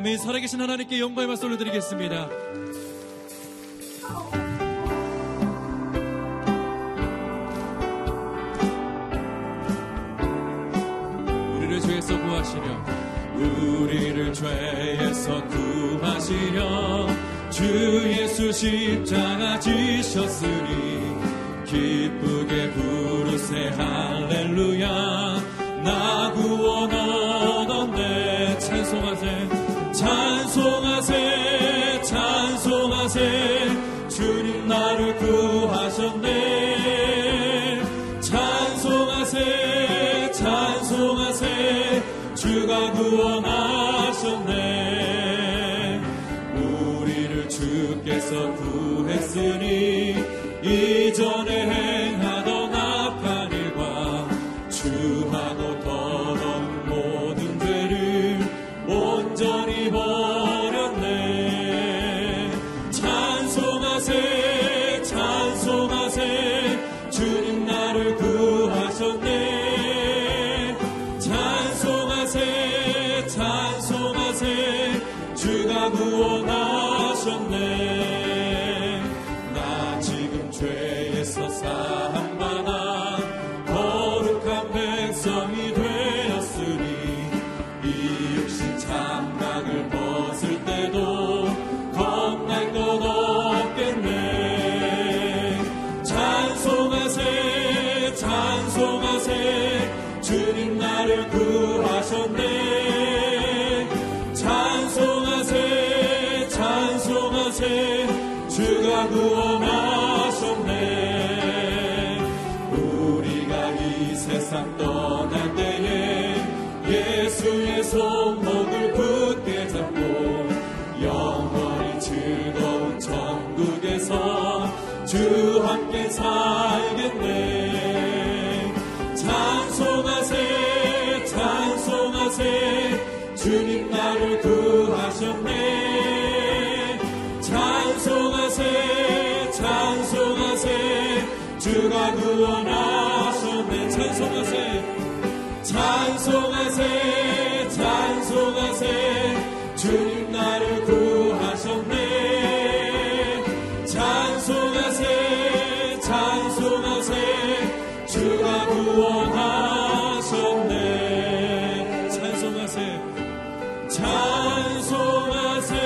아멘. 살아계신 하나님께 영광의 박수 올려드리겠습니다. 우리를 죄에서 구하시려, 우리를 죄에서 구하시려 주 예수 십자가 지셨으니 기쁘게 부르세 할렐루야. 나 구원 얻었네 찬송하세 찬송하세 찬송하세 주님 나를 구하셨네 찬송하세 찬송하세 주가 구원하셨네. 우리를 주께서 구했으니 이전에 행하던 악한 일과 주하고 더러운 모든 죄를 온전히 버렸네. 찬송하세 찬송하세 주님 나를 구하셨네 찬송하세 찬송하세 주가 구원하셨네. 죄에서 사함받아 거룩한 백성이 되었으니 이 육신 장막을 벗을 때도 겁날 것 없겠네. 찬송하세 찬송하세 주님 나를 구하셨네 찬송하세 찬송하세 주가 구원하셨네. 세상 떠날 때에 예수의 손목을 굳게 잡고 영원히 즐거운 천국에서 주 함께 살겠네. 찬송하세 찬송하세 주님 나를 구하셨네 찬송하세 찬송하세 주가 구원하셨네. 찬송하세 찬송하세 찬송하세 주님 나를 구하셨네 찬송하세 찬송하세 주가 구원하셨네. 찬송하세 찬송하세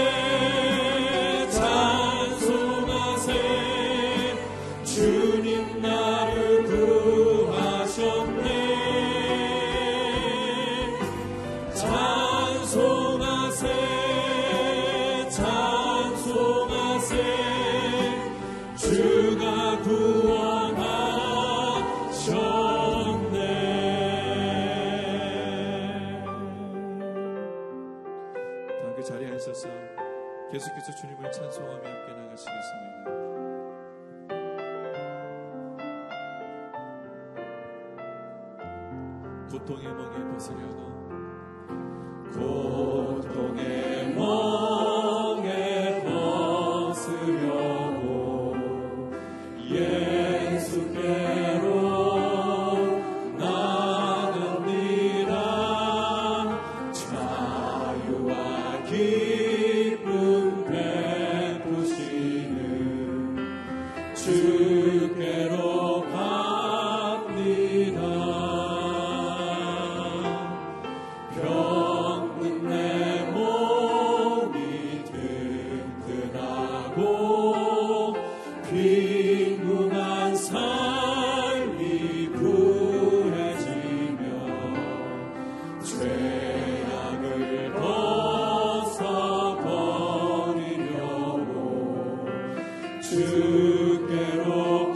계속해서 주님을 찬송하며 함께 나가시겠습니다. 고통의 멍에 벗으려나 고통의 멍에 벗으려고 예수께로 주께로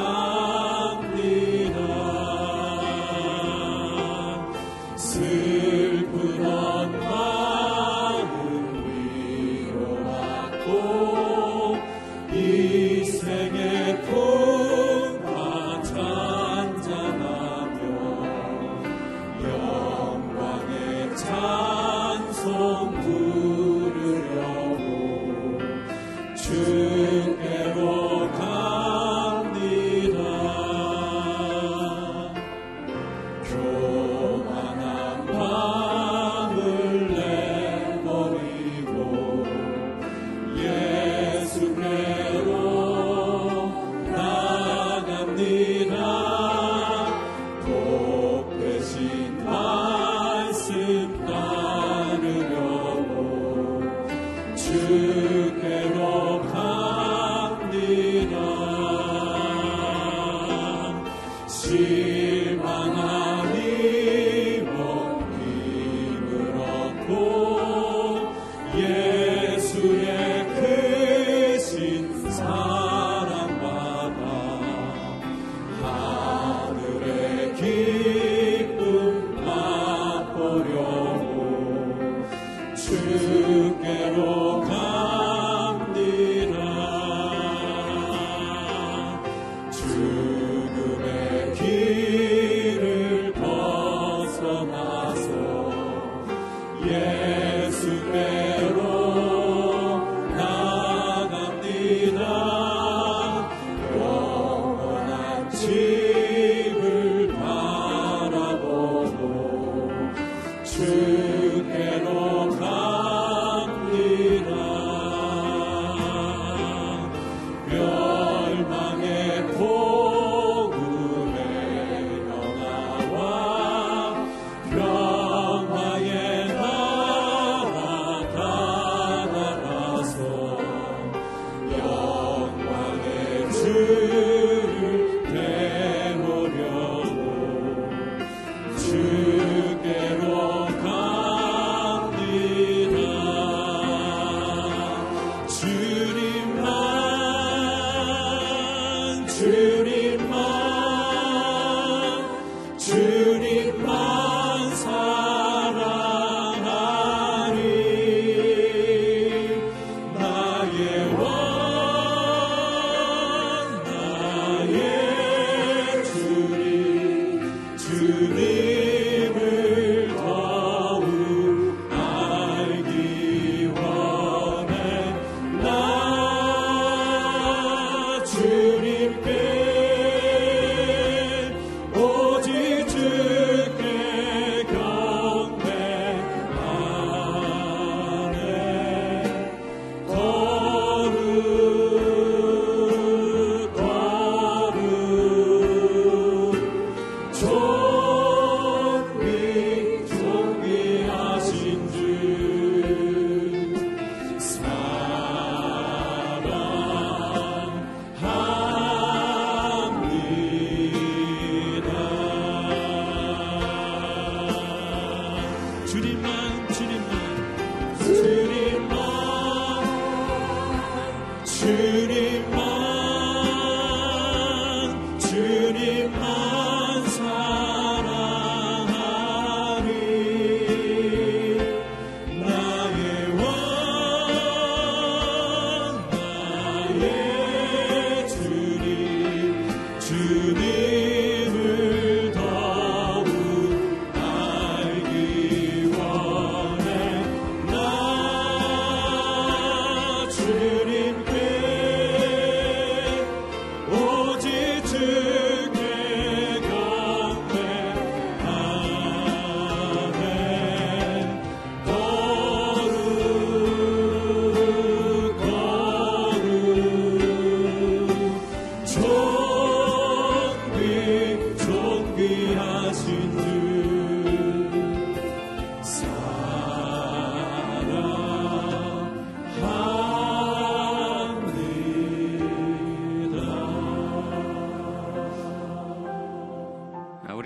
가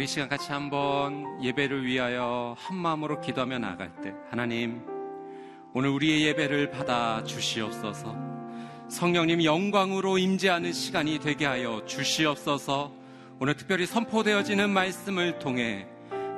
시간 같이 한번 예배를 위하여 한마음으로 기도하며 나아갈 때, 하나님 오늘 우리의 예배를 받아 주시옵소서. 성령님 영광으로 임재하는 시간이 되게 하여 주시옵소서. 오늘 특별히 선포되어지는 말씀을 통해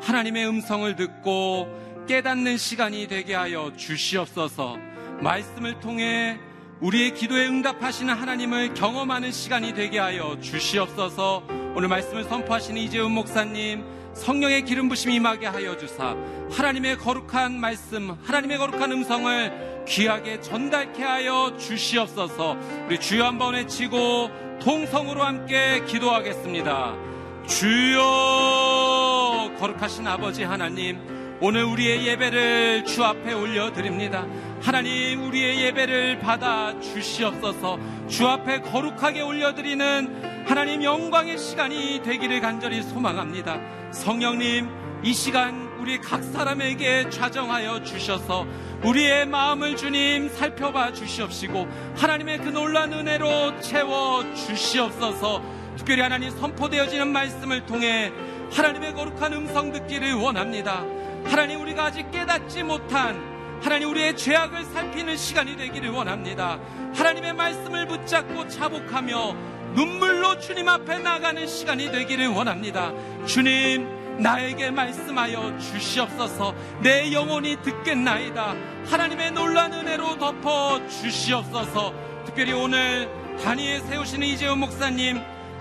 하나님의 음성을 듣고 깨닫는 시간이 되게 하여 주시옵소서. 말씀을 통해 우리의 기도에 응답하시는 하나님을 경험하는 시간이 되게 하여 주시옵소서. 오늘 말씀을 선포하시는 이재훈 목사님, 성령의 기름 부심이 임하게 하여 주사 하나님의 거룩한 말씀, 하나님의 거룩한 음성을 귀하게 전달케 하여 주시옵소서. 우리 주여 한번 외치고 통성으로 함께 기도하겠습니다. 주여, 거룩하신 아버지 하나님, 오늘 우리의 예배를 주 앞에 올려드립니다. 하나님, 우리의 예배를 받아 주시옵소서. 주 앞에 거룩하게 올려드리는 하나님 영광의 시간이 되기를 간절히 소망합니다. 성령님, 이 시간 우리 각 사람에게 좌정하여 주셔서 우리의 마음을 주님 살펴봐 주시옵시고 하나님의 그 놀라운 은혜로 채워 주시옵소서. 특별히 하나님 선포되어지는 말씀을 통해 하나님의 거룩한 음성 듣기를 원합니다. 하나님, 우리가 아직 깨닫지 못한 하나님 우리의 죄악을 살피는 시간이 되기를 원합니다. 하나님의 말씀을 붙잡고 자복하며 눈물로 주님 앞에 나가는 시간이 되기를 원합니다. 주님, 나에게 말씀하여 주시옵소서. 내 영혼이 듣겠나이다. 하나님의 놀라운 은혜로 덮어 주시옵소서. 특별히 오늘 단위에 세우시는 이재훈 목사님,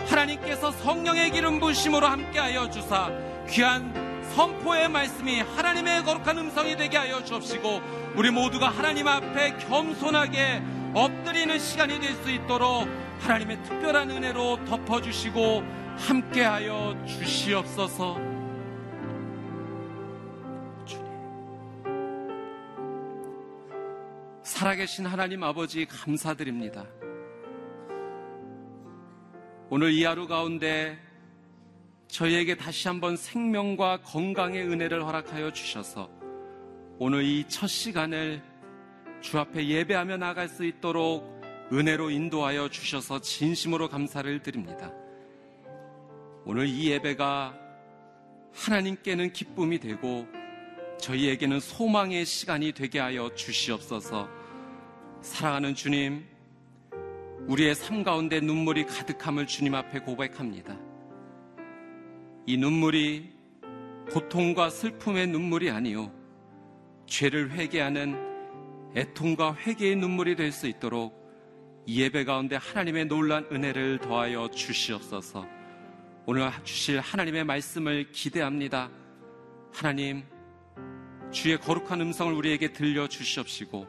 하나님께서 성령의 기름 부심으로 함께하여 주사 귀한 선포의 말씀이 하나님의 거룩한 음성이 되게 하여 주옵시고 우리 모두가 하나님 앞에 겸손하게 엎드리는 시간이 될 수 있도록 하나님의 특별한 은혜로 덮어주시고 함께하여 주시옵소서. 주님, 살아계신 하나님 아버지 감사드립니다. 오늘 이 하루 가운데 저희에게 다시 한번 생명과 건강의 은혜를 허락하여 주셔서 오늘 이 첫 시간을 주 앞에 예배하며 나갈 수 있도록 은혜로 인도하여 주셔서 진심으로 감사를 드립니다. 오늘 이 예배가 하나님께는 기쁨이 되고 저희에게는 소망의 시간이 되게 하여 주시옵소서. 사랑하는 주님, 우리의 삶 가운데 눈물이 가득함을 주님 앞에 고백합니다. 이 눈물이 고통과 슬픔의 눈물이 아니요 죄를 회개하는 애통과 회개의 눈물이 될 수 있도록 예배 가운데 하나님의 놀란 은혜를 더하여 주시옵소서. 오늘 주실 하나님의 말씀을 기대합니다. 하나님, 주의 거룩한 음성을 우리에게 들려주시옵시고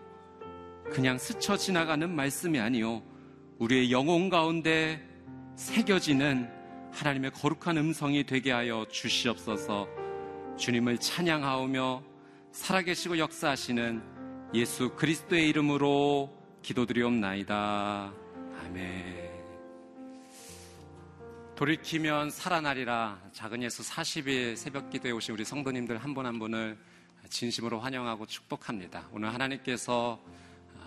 그냥 스쳐 지나가는 말씀이 아니요 우리의 영혼 가운데 새겨지는 하나님의 거룩한 음성이 되게 하여 주시옵소서. 주님을 찬양하오며 살아계시고 역사하시는 예수 그리스도의 이름으로 기도드리옵나이다. 아멘. 돌이키면 살아나리라. 작은 예수 40일 새벽 기도에 오신 우리 성도님들 한 분 한 분을 진심으로 환영하고 축복합니다. 오늘 하나님께서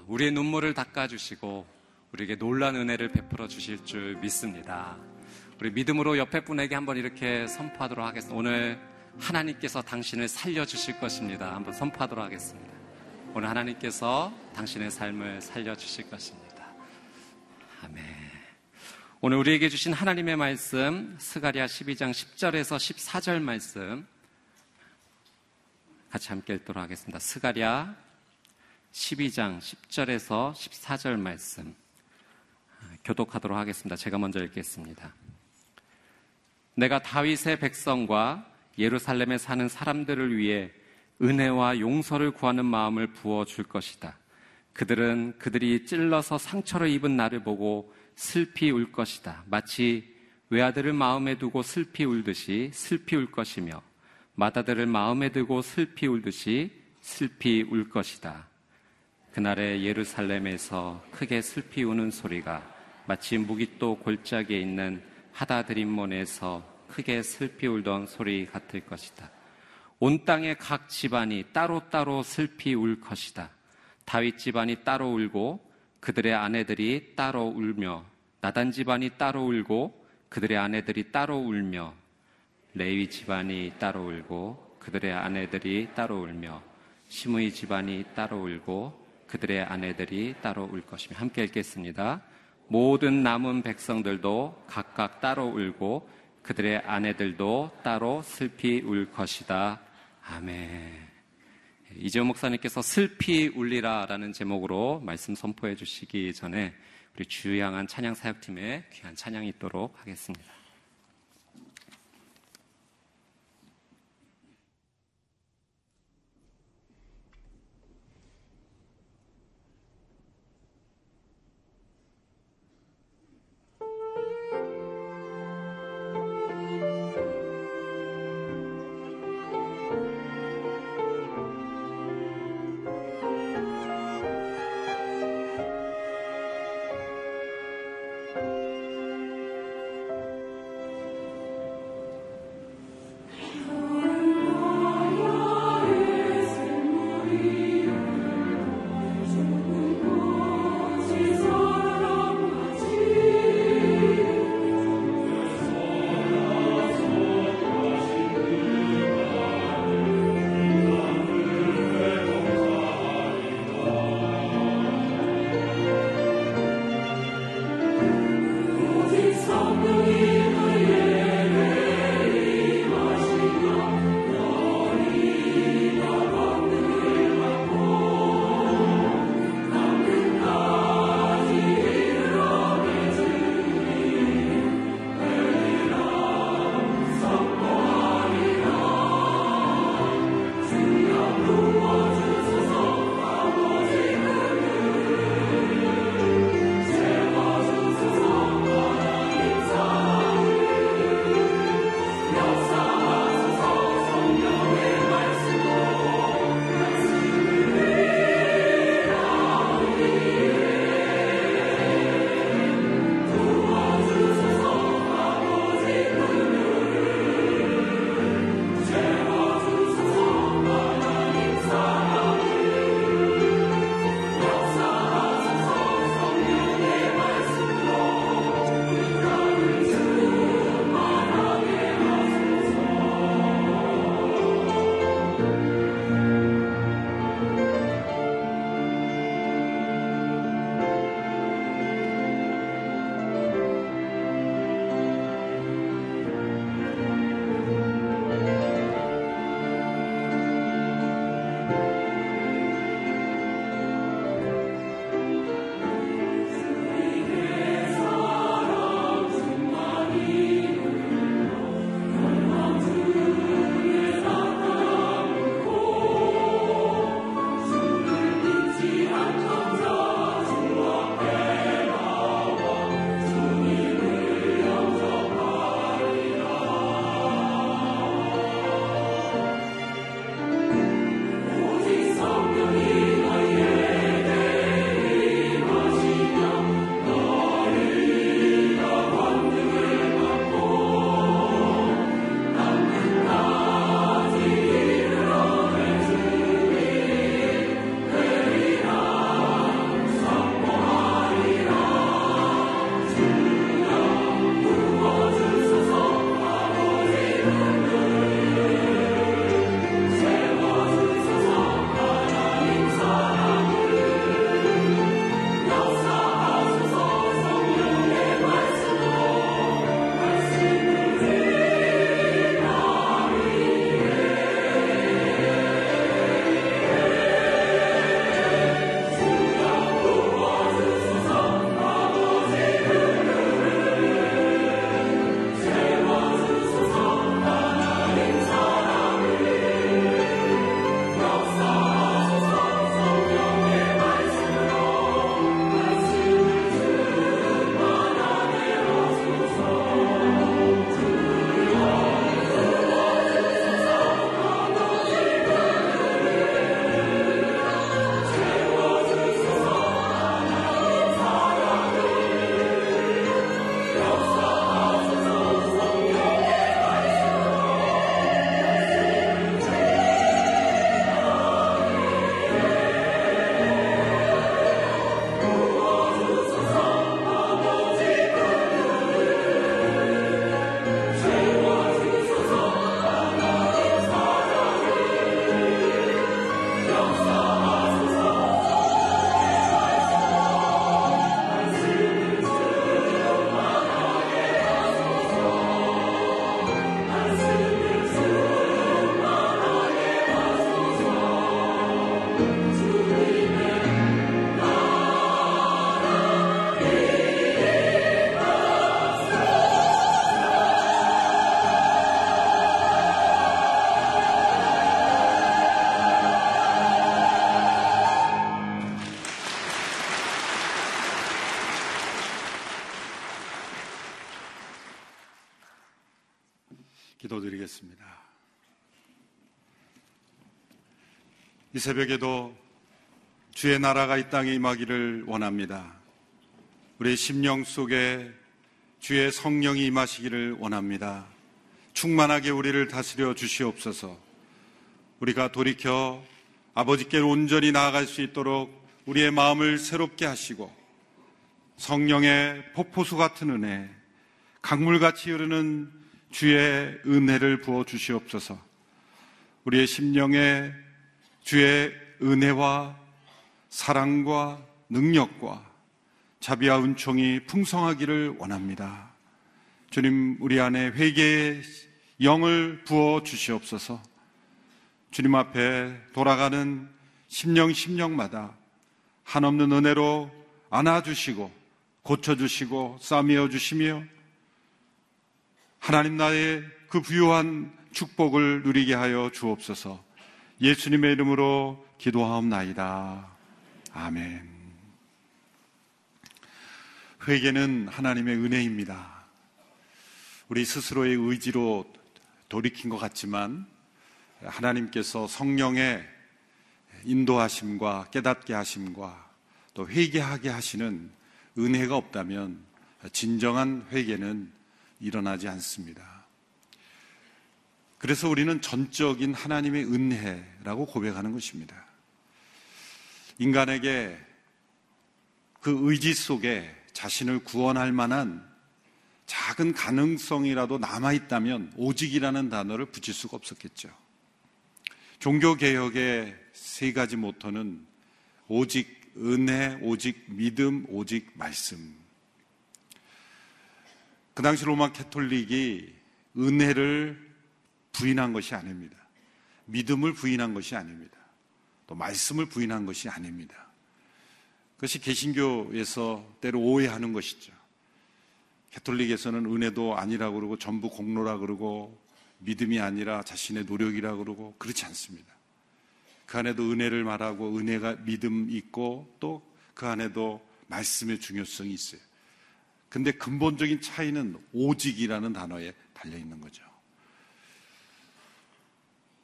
우리의 눈물을 닦아주시고 우리에게 놀라운 은혜를 베풀어 주실 줄 믿습니다. 우리 믿음으로 옆에 분에게 한번 이렇게 선포하도록 하겠습니다. 오늘 하나님께서 당신을 살려주실 것입니다. 한번 선포하도록 하겠습니다. 오늘 하나님께서 당신의 삶을 살려주실 것입니다. 아멘. 오늘 우리에게 주신 하나님의 말씀, 스가랴 12장 10절에서 14절 말씀 같이 함께 읽도록 하겠습니다. 스가랴 12장 10절에서 14절 말씀 교독하도록 하겠습니다. 제가 먼저 읽겠습니다. 내가 다윗의 백성과 예루살렘에 사는 사람들을 위해 은혜와 용서를 구하는 마음을 부어줄 것이다. 그들은 그들이 찔러서 상처를 입은 나를 보고 슬피 울 것이다. 마치 외아들을 마음에 두고 슬피 울듯이 슬피 울 것이며 맏아들을 마음에 두고 슬피 울듯이 슬피 울 것이다. 그날에 예루살렘에서 크게 슬피 우는 소리가 마치 무기또 골짜기에 있는 하다드림몬에서 크게 슬피 울던 소리 같을 것이다. 온 땅의 각 집안이 따로따로 슬피 울 것이다. 다윗 집안이 따로 울고 그들의 아내들이 따로 울며 나단 집안이 따로 울고 그들의 아내들이 따로 울며 레위 집안이 따로 울고 그들의 아내들이 따로 울며 시므이 집안이 따로 울고 그들의 아내들이 따로 울 것이며 함께 읽겠습니다. 모든 남은 백성들도 각각 따로 울고 그들의 아내들도 따로 슬피 울 것이다. 아멘. 이재훈 목사님께서 슬피 울리라라는 제목으로 말씀 선포해 주시기 전에 우리 주양한 찬양 사역팀의 귀한 찬양이 있도록 하겠습니다. 기도드리겠습니다. 이 새벽에도 주의 나라가 이 땅에 임하기를 원합니다. 우리 심령 속에 주의 성령이 임하시기를 원합니다. 충만하게 우리를 다스려 주시옵소서. 우리가 돌이켜 아버지께 온전히 나아갈 수 있도록 우리의 마음을 새롭게 하시고 성령의 폭포수 같은 은혜, 강물같이 흐르는 주의 은혜를 부어 주시옵소서. 우리의 심령에 주의 은혜와 사랑과 능력과 자비와 은총이 풍성하기를 원합니다. 주님, 우리 안에 회개의 영을 부어 주시옵소서. 주님 앞에 돌아가는 심령마다 한없는 은혜로 안아주시고 고쳐주시고 싸매어 주시며 하나님 나의 그 부유한 축복을 누리게 하여 주옵소서. 예수님의 이름으로 기도하옵나이다. 아멘. 회개는 하나님의 은혜입니다. 우리 스스로의 의지로 돌이킨 것 같지만 하나님께서 성령의 인도하심과 깨닫게 하심과 또 회개하게 하시는 은혜가 없다면 진정한 회개는 일어나지 않습니다. 그래서 우리는 전적인 하나님의 은혜라고 고백하는 것입니다. 인간에게 그 의지 속에 자신을 구원할 만한 작은 가능성이라도 남아있다면 오직이라는 단어를 붙일 수가 없었겠죠. 종교개혁의 세 가지 모토는 오직 은혜, 오직 믿음, 오직 말씀. 그 당시 로마 캐톨릭이 은혜를 부인한 것이 아닙니다. 믿음을 부인한 것이 아닙니다. 또 말씀을 부인한 것이 아닙니다. 그것이 개신교에서 때로 오해하는 것이죠. 캐톨릭에서는 은혜도 아니라고 그러고 전부 공로라 그러고 믿음이 아니라 자신의 노력이라 그러고 그렇지 않습니다. 그 안에도 은혜를 말하고 은혜가 믿음 있고 또 그 안에도 말씀의 중요성이 있어요. 근데 근본적인 차이는 오직이라는 단어에 달려있는 거죠.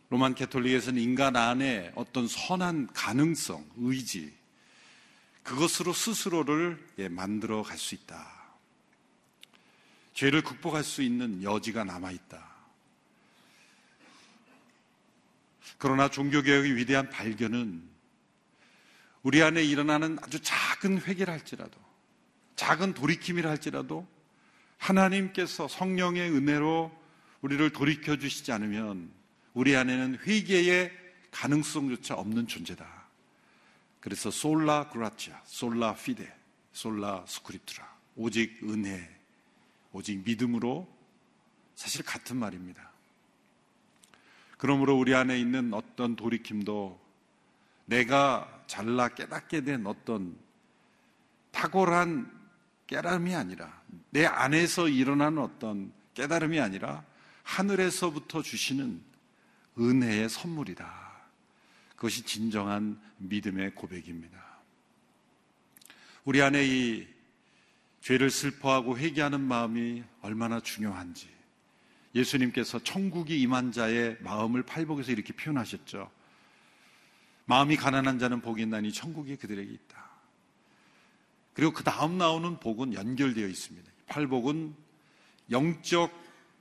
로만 캐톨릭에서는 인간 안에 어떤 선한 가능성, 의지 그것으로 스스로를 만들어 갈 수 있다. 죄를 극복할 수 있는 여지가 남아있다. 그러나 종교개혁의 위대한 발견은 우리 안에 일어나는 아주 작은 회개를 할지라도 작은 돌이킴이라 할지라도 하나님께서 성령의 은혜로 우리를 돌이켜 주시지 않으면 우리 안에는 회개의 가능성조차 없는 존재다. 그래서 솔라 그라티아, 솔라 피데, 솔라 스크립투라, 오직 은혜, 오직 믿음으로 사실 같은 말입니다. 그러므로 우리 안에 있는 어떤 돌이킴도 내가 잘나 깨닫게 된 어떤 탁월한 깨달음이 아니라 내 안에서 일어난 어떤 깨달음이 아니라 하늘에서부터 주시는 은혜의 선물이다. 그것이 진정한 믿음의 고백입니다. 우리 안에 이 죄를 슬퍼하고 회개하는 마음이 얼마나 중요한지 예수님께서 천국이 임한 자의 마음을 팔복에서 이렇게 표현하셨죠. 마음이 가난한 자는 복이 있나니 천국이 그들에게 있다. 그리고 그 다음 나오는 복은 연결되어 있습니다. 팔복은 영적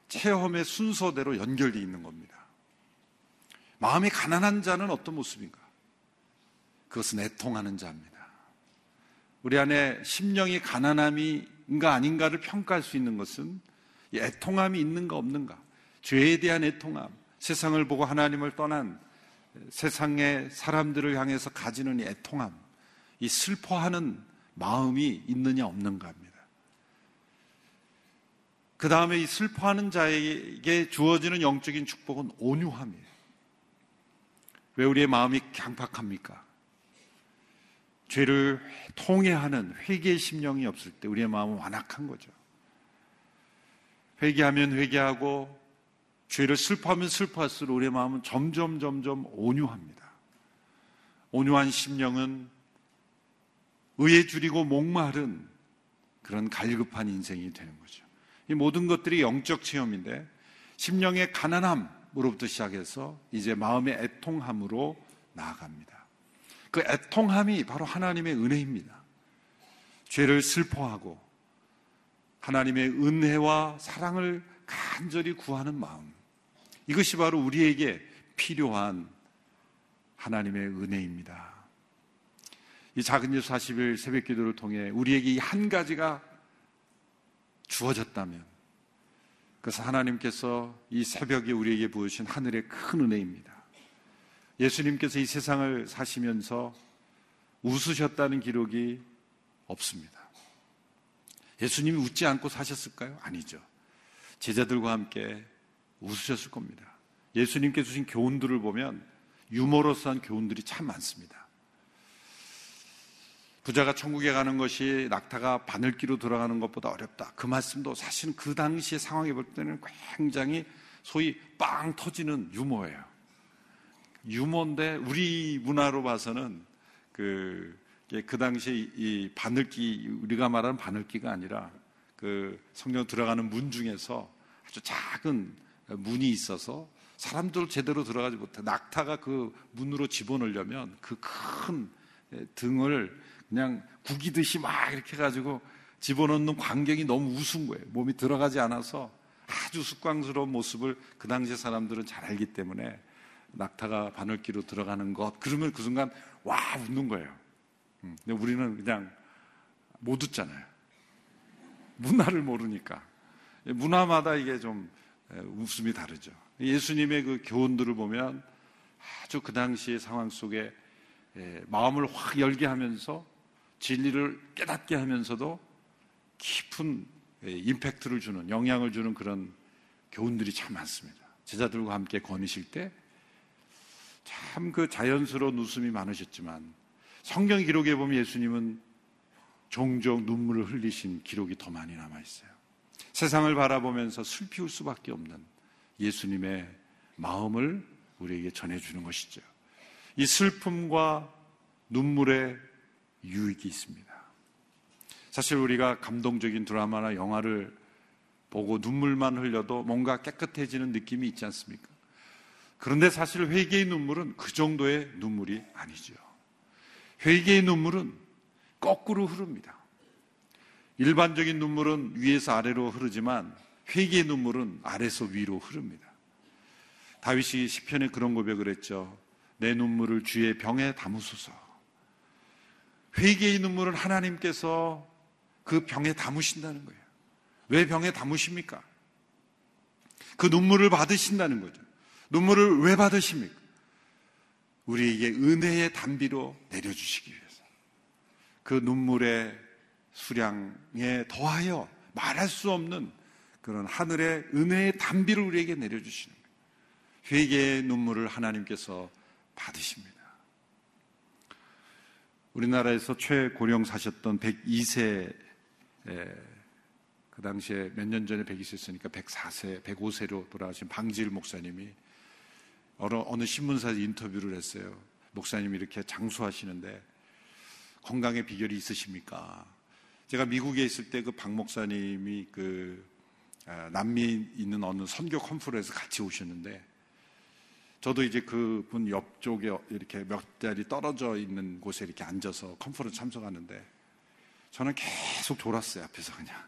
체험의 순서대로 연결되어 있는 겁니다. 마음이 가난한 자는 어떤 모습인가? 그것은 애통하는 자입니다. 우리 안에 심령이 가난함인가 아닌가를 평가할 수 있는 것은 애통함이 있는가 없는가, 죄에 대한 애통함, 세상을 보고 하나님을 떠난 세상의 사람들을 향해서 가지는 이 애통함, 이 슬퍼하는 마음이 있느냐 없는가입니다. 그 다음에 이 슬퍼하는 자에게 주어지는 영적인 축복은 온유함이에요. 왜 우리의 마음이 강팍합니까? 죄를 통회하는 회개의 심령이 없을 때 우리의 마음은 완악한 거죠. 회개하면 회개하고 죄를 슬퍼하면 슬퍼할수록 우리의 마음은 점점 온유합니다. 온유한 심령은 의에 줄이고 목마른 그런 갈급한 인생이 되는 거죠. 이 모든 것들이 영적 체험인데 심령의 가난함으로부터 시작해서 이제 마음의 애통함으로 나아갑니다. 그 애통함이 바로 하나님의 은혜입니다. 죄를 슬퍼하고 하나님의 은혜와 사랑을 간절히 구하는 마음, 이것이 바로 우리에게 필요한 하나님의 은혜입니다. 이 작은 예수 40일 새벽 기도를 통해 우리에게 이 한 가지가 주어졌다면 그래서 하나님께서 이 새벽에 우리에게 보여주신 하늘의 큰 은혜입니다. 예수님께서 이 세상을 사시면서 웃으셨다는 기록이 없습니다. 예수님이 웃지 않고 사셨을까요? 아니죠. 제자들과 함께 웃으셨을 겁니다. 예수님께 주신 교훈들을 보면 유머러스한 교훈들이 참 많습니다. 부자가 천국에 가는 것이 낙타가 바늘귀로 돌아가는 것보다 어렵다, 그 말씀도 사실은 그 당시의 상황에 볼 때는 굉장히 소위 빵 터지는 유머예요. 유머인데 우리 문화로 봐서는 그 당시에 이 바늘귀, 우리가 말하는 바늘귀가 아니라 그 성령 들어가는 문 중에서 아주 작은 문이 있어서 사람들 제대로 들어가지 못해. 낙타가 그 문으로 집어넣으려면 그 큰 등을 그냥 구기듯이 막 이렇게 가지고 집어넣는 광경이 너무 우스운 거예요. 몸이 들어가지 않아서 아주 습광스러운 모습을 그 당시 사람들은 잘 알기 때문에 낙타가 바늘귀로 들어가는 것, 그러면 그 순간 와 웃는 거예요. 근데 우리는 그냥 못 웃잖아요. 문화를 모르니까. 문화마다 이게 좀 웃음이 다르죠. 예수님의 그 교훈들을 보면 아주 그 당시의 상황 속에 마음을 확 열게 하면서 진리를 깨닫게 하면서도 깊은 임팩트를 주는, 영향을 주는 그런 교훈들이 참 많습니다. 제자들과 함께 거니실 때 참 그 자연스러운 웃음이 많으셨지만 성경 기록에 보면 예수님은 종종 눈물을 흘리신 기록이 더 많이 남아있어요. 세상을 바라보면서 슬피 울 수밖에 없는 예수님의 마음을 우리에게 전해주는 것이죠. 이 슬픔과 눈물의 유익이 있습니다. 사실 우리가 감동적인 드라마나 영화를 보고 눈물만 흘려도 뭔가 깨끗해지는 느낌이 있지 않습니까? 그런데 사실 회개의 눈물은 그 정도의 눈물이 아니죠. 회개의 눈물은 거꾸로 흐릅니다. 일반적인 눈물은 위에서 아래로 흐르지만 회개의 눈물은 아래에서 위로 흐릅니다. 다윗이 시편에 그런 고백을 했죠. 내 눈물을 주의 병에 담으소서. 회개의 눈물을 하나님께서 그 병에 담으신다는 거예요. 왜 병에 담으십니까? 그 눈물을 받으신다는 거죠. 눈물을 왜 받으십니까? 우리에게 은혜의 단비로 내려주시기 위해서, 그 눈물의 수량에 더하여 말할 수 없는 그런 하늘의 은혜의 단비를 우리에게 내려주시는 거예요. 회개의 눈물을 하나님께서 받으십니다. 우리나라에서 최고령 사셨던 102세, 그 당시에 몇 년 전에 102세였으니까 104세, 105세로 돌아가신 방지일 목사님이 어느 신문사에서 인터뷰를 했어요. 목사님이 이렇게 장수하시는데 건강의 비결이 있으십니까? 제가 미국에 있을 때 그 박 목사님이 남미에 있는 어느 선교 컨퍼런스에 같이 오셨는데 저도 이제 그분 옆쪽에 이렇게 몇 자리 떨어져 있는 곳에 이렇게 앉아서 컨퍼런스 참석하는데 저는 계속 졸았어요, 앞에서 그냥.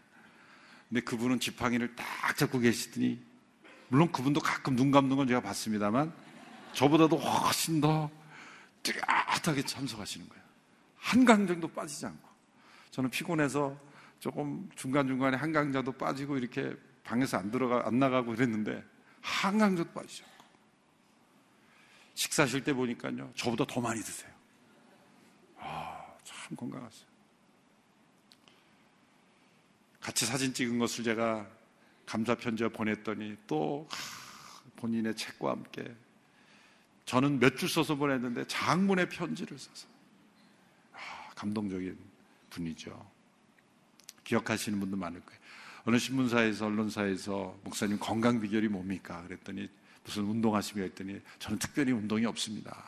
근데 그분은 지팡이를 딱 잡고 계시더니, 물론 그분도 가끔 눈 감는 건 제가 봤습니다만 저보다도 훨씬 더 뚜렷하게 참석하시는 거예요. 한강정도 빠지지 않고. 저는 피곤해서 조금 중간중간에 한강정도 빠지고 이렇게 방에서 안 나가고 이랬는데 한강정도 빠지지 않고. 식사하실 때 보니까요, 저보다 더 많이 드세요. 참 건강하세요. 같이 사진 찍은 것을 제가 감사 편지와 보냈더니 또 본인의 책과 함께, 저는 몇 줄 써서 보냈는데 장문의 편지를 써서. 감동적인 분이죠. 기억하시는 분도 많을 거예요. 어느 신문사에서, 언론사에서 목사님 건강 비결이 뭡니까? 그랬더니 무슨 운동하시며 했더니 저는 특별히 운동이 없습니다.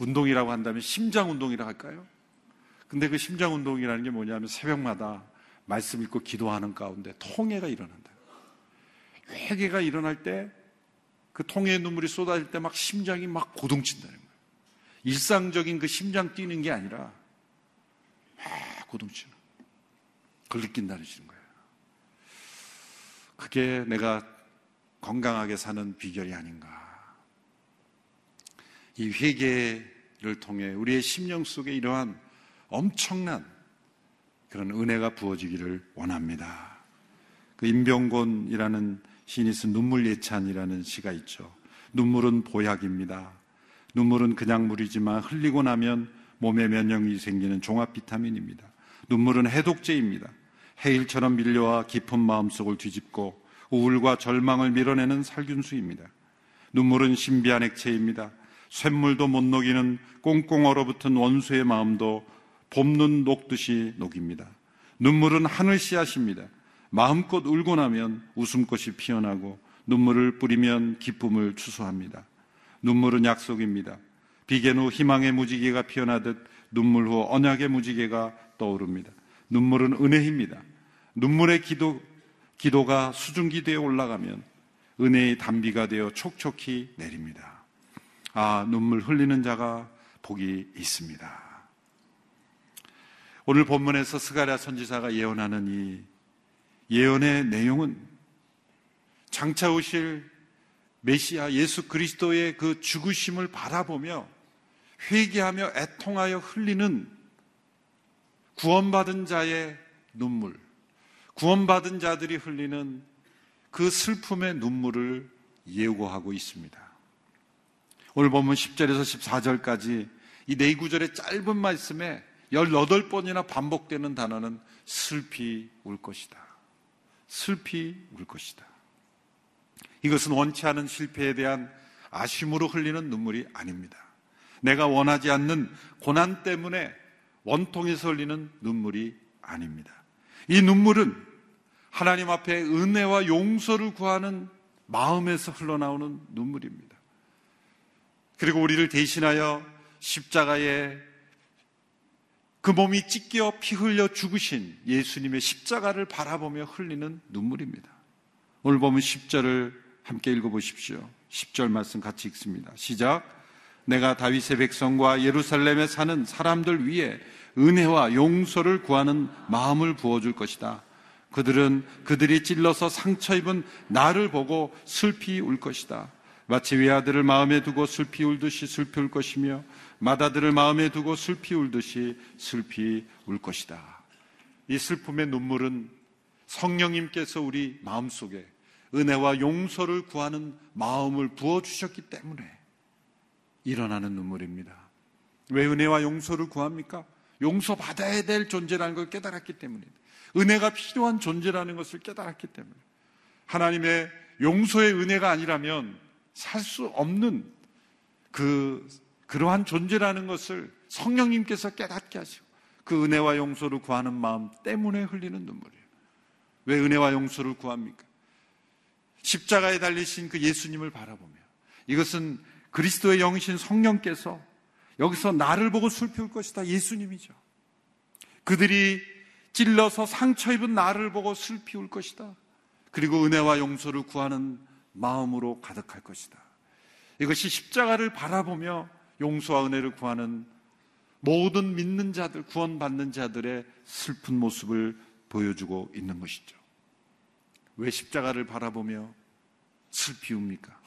운동이라고 한다면 심장 운동이라 할까요? 근데 그 심장 운동이라는 게 뭐냐면 새벽마다 말씀 읽고 기도하는 가운데 통회가 일어난다. 회개가 일어날 때, 그 통의 눈물이 쏟아질 때 막 심장이 막 고동친다는 거예요. 일상적인 그 심장 뛰는 게 아니라 막 고동치는 그걸 느낀다는 거예요. 그게 내가 건강하게 사는 비결이 아닌가. 이 회개를 통해 우리의 심령 속에 이러한 엄청난 그런 은혜가 부어지기를 원합니다. 그 임병곤이라는 시인이 쓴 눈물 예찬이라는 시가 있죠. 눈물은 보약입니다. 눈물은 그냥 물이지만 흘리고 나면 몸에 면역이 생기는 종합 비타민입니다. 눈물은 해독제입니다. 해일처럼 밀려와 깊은 마음속을 뒤집고 우울과 절망을 밀어내는 살균수입니다. 눈물은 신비한 액체입니다. 쇳물도 못 녹이는 꽁꽁 얼어붙은 원수의 마음도 봄눈 녹듯이 녹입니다. 눈물은 하늘 씨앗입니다. 마음껏 울고 나면 웃음꽃이 피어나고 눈물을 뿌리면 기쁨을 추수합니다. 눈물은 약속입니다. 비겐 후 희망의 무지개가 피어나듯 눈물 후 언약의 무지개가 떠오릅니다. 눈물은 은혜입니다. 눈물의 기도가 수증기대에 올라가면 은혜의 단비가 되어 촉촉히 내립니다. 아, 눈물 흘리는 자가 복이 있습니다. 오늘 본문에서 스가랴 선지자가 예언하는 이 예언의 내용은 장차 오실 메시아 예수 그리스도의 그 죽으심을 바라보며 회개하며 애통하여 흘리는 구원받은 자의 눈물, 구원받은 자들이 흘리는 그 슬픔의 눈물을 예고하고 있습니다. 오늘 보면 10절에서 14절까지 이 4구절의 짧은 말씀에 18번이나 반복되는 단어는 슬피 울 것이다. 슬피 울 것이다. 이것은 원치 않은 실패에 대한 아쉬움으로 흘리는 눈물이 아닙니다. 내가 원하지 않는 고난 때문에 원통에서 흘리는 눈물이 아닙니다. 이 눈물은 하나님 앞에 은혜와 용서를 구하는 마음에서 흘러나오는 눈물입니다. 그리고 우리를 대신하여 십자가에 그 몸이 찢겨 피 흘려 죽으신 예수님의 십자가를 바라보며 흘리는 눈물입니다. 오늘 보면 10절을 함께 읽어보십시오. 10절 말씀 같이 읽습니다. 시작. 내가 다윗의 백성과 예루살렘에 사는 사람들 위에 은혜와 용서를 구하는 마음을 부어줄 것이다. 그들이 찔러서 상처 입은 나를 보고 슬피 울 것이다. 마치 외아들을 마음에 두고 슬피 울듯이 슬피 울 것이며 마다들을 마음에 두고 슬피 울듯이 슬피 울 것이다. 이 슬픔의 눈물은 성령님께서 우리 마음속에 은혜와 용서를 구하는 마음을 부어주셨기 때문에 일어나는 눈물입니다. 왜 은혜와 용서를 구합니까? 용서받아야 될 존재라는 걸 깨달았기 때문입니다. 은혜가 필요한 존재라는 것을 깨달았기 때문에 하나님의 용서의 은혜가 아니라면 살 수 없는 그러한 존재라는 것을 성령님께서 깨닫게 하시고 그 은혜와 용서를 구하는 마음 때문에 흘리는 눈물이에요. 왜 은혜와 용서를 구합니까? 십자가에 달리신 그 예수님을 바라보며 이것은 그리스도의 영이신 성령께서 여기서 나를 보고 슬피 울 것이다. 예수님이죠. 그들이 찔러서 상처 입은 나를 보고 슬피 울 것이다. 그리고 은혜와 용서를 구하는 마음으로 가득할 것이다. 이것이 십자가를 바라보며 용서와 은혜를 구하는 모든 믿는 자들, 구원받는 자들의 슬픈 모습을 보여주고 있는 것이죠. 왜 십자가를 바라보며 슬피 웁니까?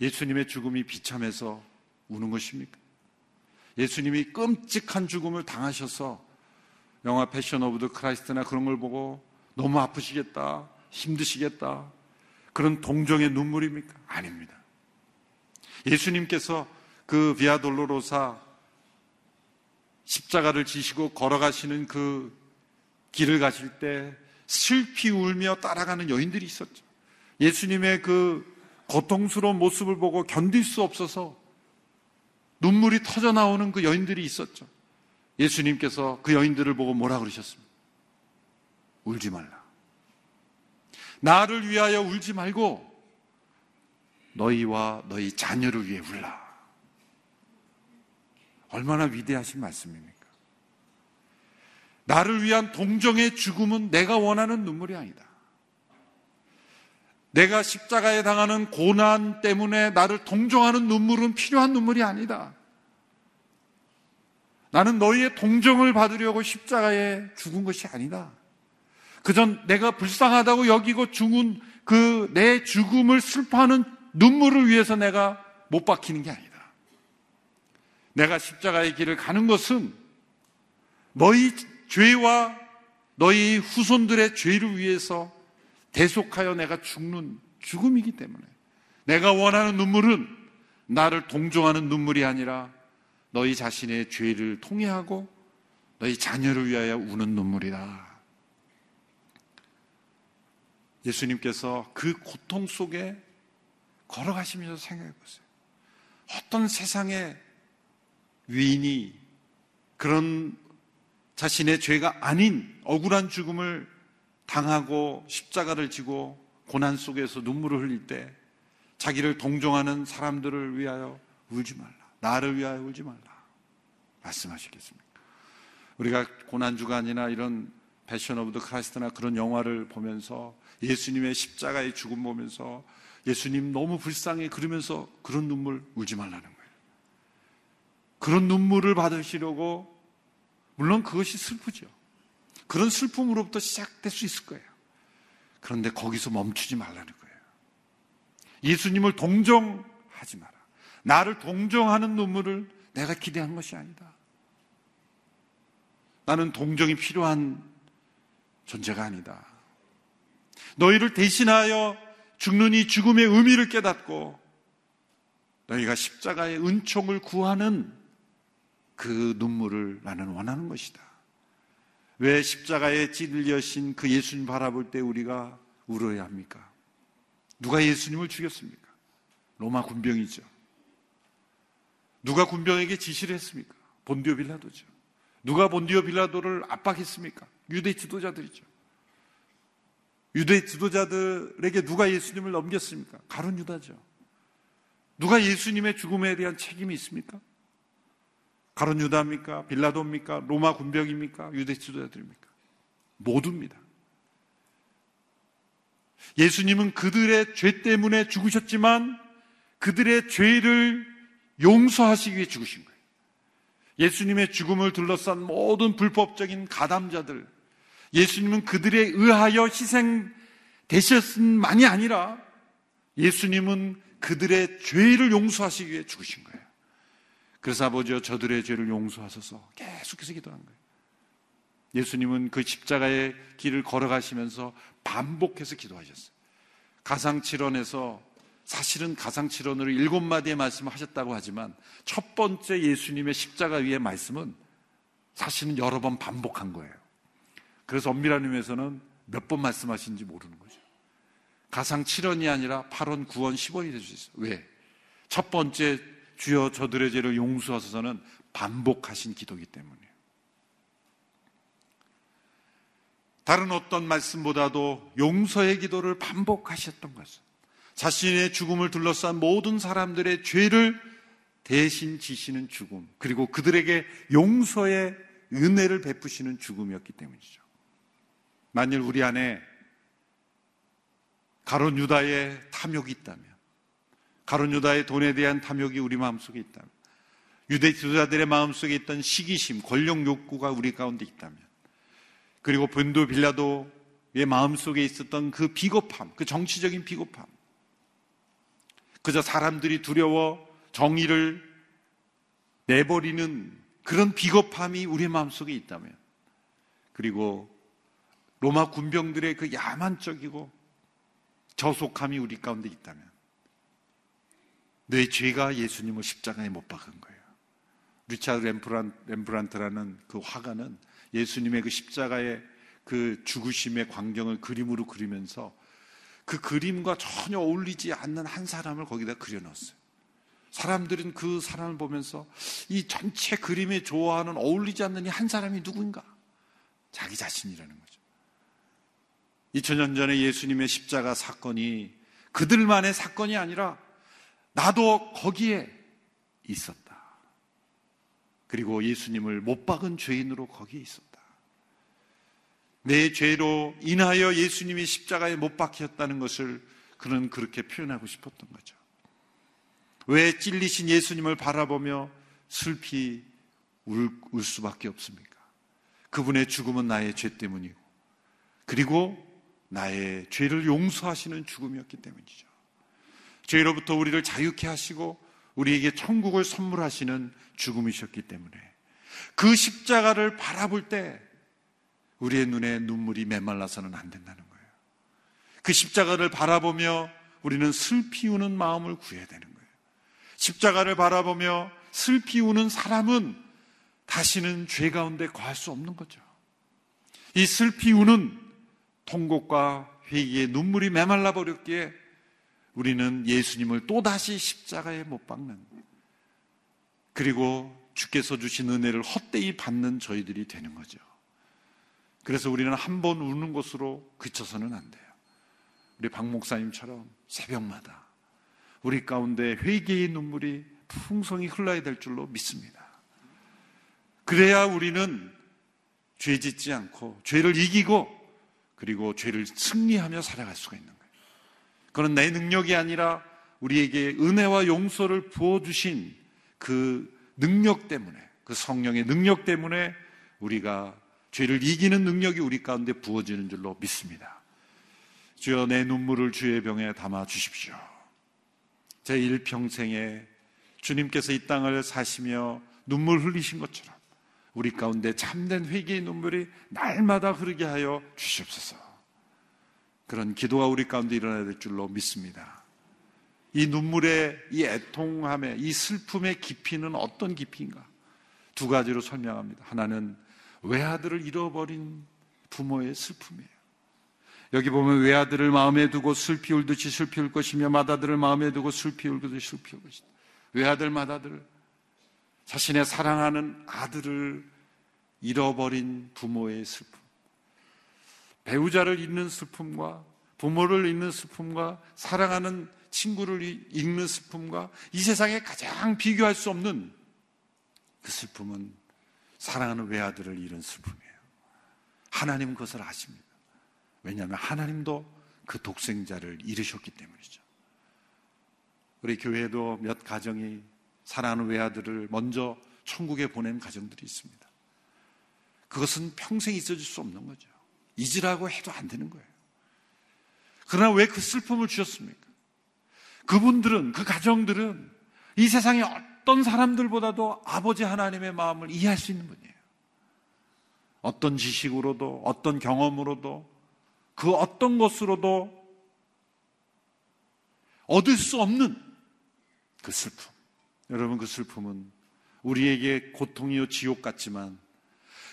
예수님의 죽음이 비참해서 우는 것입니까? 예수님이 끔찍한 죽음을 당하셔서 영화 패션 오브 더 크라이스트나 그런 걸 보고 너무 아프시겠다, 힘드시겠다 그런 동정의 눈물입니까? 아닙니다. 예수님께서 그 비아 돌로로사 십자가를 지시고 걸어가시는 그 길을 가실 때 슬피 울며 따라가는 여인들이 있었죠. 예수님의 그 고통스러운 모습을 보고 견딜 수 없어서 눈물이 터져나오는 그 여인들이 있었죠. 예수님께서 그 여인들을 보고 뭐라 그러셨습니까? 울지 말라. 나를 위하여 울지 말고 너희와 너희 자녀를 위해 울라. 얼마나 위대하신 말씀입니까? 나를 위한 동정의 죽음은 내가 원하는 눈물이 아니다. 내가 십자가에 당하는 고난 때문에 나를 동정하는 눈물은 필요한 눈물이 아니다. 나는 너희의 동정을 받으려고 십자가에 죽은 것이 아니다. 그전 내가 불쌍하다고 여기고 죽은 그 내 죽음을 슬퍼하는 눈물을 위해서 내가 못 박히는 게 아니다. 내가 십자가의 길을 가는 것은 너희 죄와 너희 후손들의 죄를 위해서 대속하여 내가 죽는 죽음이기 때문에 내가 원하는 눈물은 나를 동정하는 눈물이 아니라 너희 자신의 죄를 통회하고 너희 자녀를 위하여 우는 눈물이다. 예수님께서 그 고통 속에 걸어가시면서 생각해 보세요. 어떤 세상에 위인이 그런 자신의 죄가 아닌 억울한 죽음을 당하고 십자가를 지고 고난 속에서 눈물을 흘릴 때 자기를 동정하는 사람들을 위하여 울지 말라, 나를 위하여 울지 말라 말씀하시겠습니까? 우리가 고난주간이나 이런 패션 오브 더 크라이스트나 그런 영화를 보면서 예수님의 십자가의 죽음 보면서 예수님 너무 불쌍해 그러면서 그런 눈물 울지 말라는 거예요. 그런 눈물을 받으시려고, 물론 그것이 슬프죠. 그런 슬픔으로부터 시작될 수 있을 거예요. 그런데 거기서 멈추지 말라는 거예요. 예수님을 동정하지 마라. 나를 동정하는 눈물을 내가 기대한 것이 아니다. 나는 동정이 필요한 존재가 아니다. 너희를 대신하여 죽는 이 죽음의 의미를 깨닫고 너희가 십자가의 은총을 구하는 그 눈물을 나는 원하는 것이다. 왜 십자가에 찌들려신 그 예수님 바라볼 때 우리가 울어야 합니까? 누가 예수님을 죽였습니까? 로마 군병이죠. 누가 군병에게 지시를 했습니까? 본디오 빌라도죠. 누가 본디오 빌라도를 압박했습니까? 유대 지도자들이죠. 유대 지도자들에게 누가 예수님을 넘겼습니까? 가룟 유다죠. 누가 예수님의 죽음에 대한 책임이 있습니까? 가룟 유다입니까? 빌라도입니까? 로마 군병입니까? 유대 지도자들입니까? 모두입니다. 예수님은 그들의 죄 때문에 죽으셨지만 그들의 죄를 용서하시기 위해 죽으신 거예요. 예수님의 죽음을 둘러싼 모든 불법적인 가담자들, 예수님은 그들에 의하여 희생되셨음만이 아니라 예수님은 그들의 죄를 용서하시기 위해 죽으신 거예요. 그래서 아버지여 저들의 죄를 용서하소서 계속해서 기도한 거예요. 예수님은 그 십자가의 길을 걸어가시면서 반복해서 기도하셨어요. 가상칠언에서 사실은 가상칠언으로 7마디의 말씀을 하셨다고 하지만 첫 번째 예수님의 십자가 위의 말씀은 사실은 여러 번 반복한 거예요. 그래서 엄밀한 의미에서는 몇 번 말씀하신지 모르는 거죠. 가상칠언이 아니라 8원, 9원, 10원이 될 수 있어요. 왜? 첫 번째 주여 저들의 죄를 용서하소서는 반복하신 기도이기 때문이에요. 다른 어떤 말씀보다도 용서의 기도를 반복하셨던 것은 자신의 죽음을 둘러싼 모든 사람들의 죄를 대신 지시는 죽음, 그리고 그들에게 용서의 은혜를 베푸시는 죽음이었기 때문이죠. 만일 우리 안에 가룟 유다의 탐욕이 있다면, 가룟 유다의 돈에 대한 탐욕이 우리 마음속에 있다면, 유대 지도자들의 마음속에 있던 시기심, 권력 욕구가 우리 가운데 있다면, 그리고 본디오 빌라도의 마음속에 있었던 그 비겁함, 그 정치적인 비겁함, 그저 사람들이 두려워 정의를 내버리는 그런 비겁함이 우리의 마음속에 있다면, 그리고 로마 군병들의 그 야만적이고 저속함이 우리 가운데 있다면 너의 죄가 예수님을 십자가에 못 박은 거예요. 리차드 렘브란트라는 그 화가는 예수님의 그 십자가의 그 죽으심의 광경을 그림으로 그리면서 그 그림과 전혀 어울리지 않는 한 사람을 거기다 그려넣었어요. 사람들은 그 사람을 보면서 이 전체 그림에 좋아하는 어울리지 않는 이 한 사람이 누군가? 자기 자신이라는 거죠. 2000년 전에 예수님의 십자가 사건이 그들만의 사건이 아니라 나도 거기에 있었다. 그리고 예수님을 못 박은 죄인으로 거기에 있었다. 내 죄로 인하여 예수님이 십자가에 못 박혔다는 것을 그는 그렇게 표현하고 싶었던 거죠. 왜 찔리신 예수님을 바라보며 슬피 울 수밖에 없습니까? 그분의 죽음은 나의 죄 때문이고, 그리고 나의 죄를 용서하시는 죽음이었기 때문이죠. 죄로부터 우리를 자유케 하시고 우리에게 천국을 선물하시는 죽음이셨기 때문에 그 십자가를 바라볼 때 우리의 눈에 눈물이 메말라서는 안 된다는 거예요. 그 십자가를 바라보며 우리는 슬피 우는 마음을 구해야 되는 거예요. 십자가를 바라보며 슬피 우는 사람은 다시는 죄 가운데 거할 수 없는 거죠. 이 슬피 우는 통곡과 회개의 눈물이 메말라 버렸기에 우리는 예수님을 또다시 십자가에 못 박는, 그리고 주께서 주신 은혜를 헛되이 받는 저희들이 되는 거죠. 그래서 우리는 한 번 우는 것으로 그쳐서는 안 돼요. 우리 박 목사님처럼 새벽마다 우리 가운데 회개의 눈물이 풍성히 흘러야 될 줄로 믿습니다. 그래야 우리는 죄 짓지 않고 죄를 이기고 그리고 죄를 승리하며 살아갈 수가 있는 거예요. 그건 내 능력이 아니라 우리에게 은혜와 용서를 부어주신 그 능력 때문에, 그 성령의 능력 때문에 우리가 죄를 이기는 능력이 우리 가운데 부어지는 줄로 믿습니다. 주여, 내 눈물을 주의 병에 담아 주십시오. 제 일평생에 주님께서 이 땅을 사시며 눈물 흘리신 것처럼 우리 가운데 참된 회개의 눈물이 날마다 흐르게 하여 주시옵소서. 그런 기도가 우리 가운데 일어나야 될 줄로 믿습니다. 이 눈물의, 이 애통함의, 이 슬픔의 깊이는 어떤 깊이인가? 두 가지로 설명합니다. 하나는 외아들을 잃어버린 부모의 슬픔이에요. 여기 보면 외아들을 마음에 두고 슬피 울듯이 슬피 울 것이며 맏아들을 마음에 두고 슬피 울듯이 슬피 울 것이다. 외아들, 맏아들, 자신의 사랑하는 아들을 잃어버린 부모의 슬픔, 배우자를 잃는 슬픔과 부모를 잃는 슬픔과 사랑하는 친구를 잃는 슬픔과 이 세상에 가장 비교할 수 없는 그 슬픔은 사랑하는 외아들을 잃은 슬픔이에요. 하나님은 그것을 아십니다. 왜냐하면 하나님도 그 독생자를 잃으셨기 때문이죠. 우리 교회도 몇 가정이 사랑하는 외아들을 먼저 천국에 보낸 가정들이 있습니다. 그것은 평생 잊어질 수 없는 거죠. 잊으라고 해도 안 되는 거예요. 그러나 왜 그 슬픔을 주셨습니까? 그분들은, 그 가정들은 이 세상의 어떤 사람들보다도 아버지 하나님의 마음을 이해할 수 있는 분이에요. 어떤 지식으로도, 어떤 경험으로도, 그 어떤 것으로도 얻을 수 없는 그 슬픔. 여러분, 그 슬픔은 우리에게 고통이요 지옥 같지만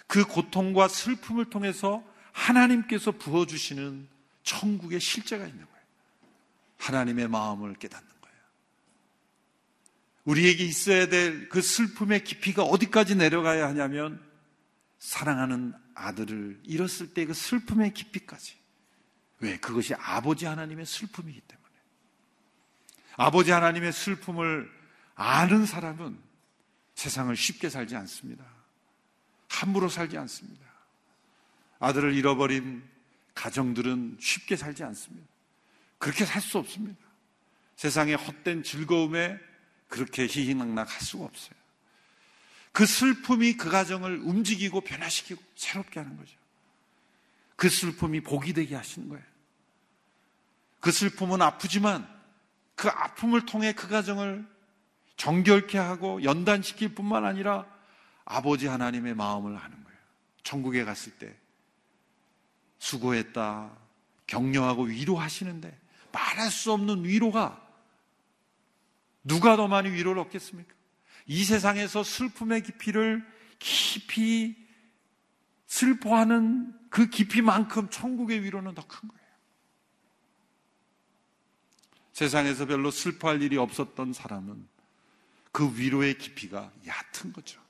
그 고통과 슬픔을 통해서 하나님께서 부어주시는 천국의 실제가 있는 거예요. 하나님의 마음을 깨닫는 거예요. 우리에게 있어야 될 그 슬픔의 깊이가 어디까지 내려가야 하냐면 사랑하는 아들을 잃었을 때 그 슬픔의 깊이까지. 왜? 그것이 아버지 하나님의 슬픔이기 때문에. 아버지 하나님의 슬픔을 아는 사람은 세상을 쉽게 살지 않습니다. 함부로 살지 않습니다. 아들을 잃어버린 가정들은 쉽게 살지 않습니다. 그렇게 살 수 없습니다. 세상의 헛된 즐거움에 그렇게 희희낙낙 할 수가 없어요. 그 슬픔이 그 가정을 움직이고 변화시키고 새롭게 하는 거죠. 그 슬픔이 복이 되게 하시는 거예요. 그 슬픔은 아프지만 그 아픔을 통해 그 가정을 정결케 하고 연단시킬 뿐만 아니라 아버지 하나님의 마음을 아는 거예요. 천국에 갔을 때 수고했다, 격려하고 위로하시는데 말할 수 없는 위로가, 누가 더 많이 위로를 얻겠습니까? 이 세상에서 슬픔의 깊이를 깊이 슬퍼하는 그 깊이만큼 천국의 위로는 더 큰 거예요. 세상에서 별로 슬퍼할 일이 없었던 사람은 그 위로의 깊이가 얕은 거죠.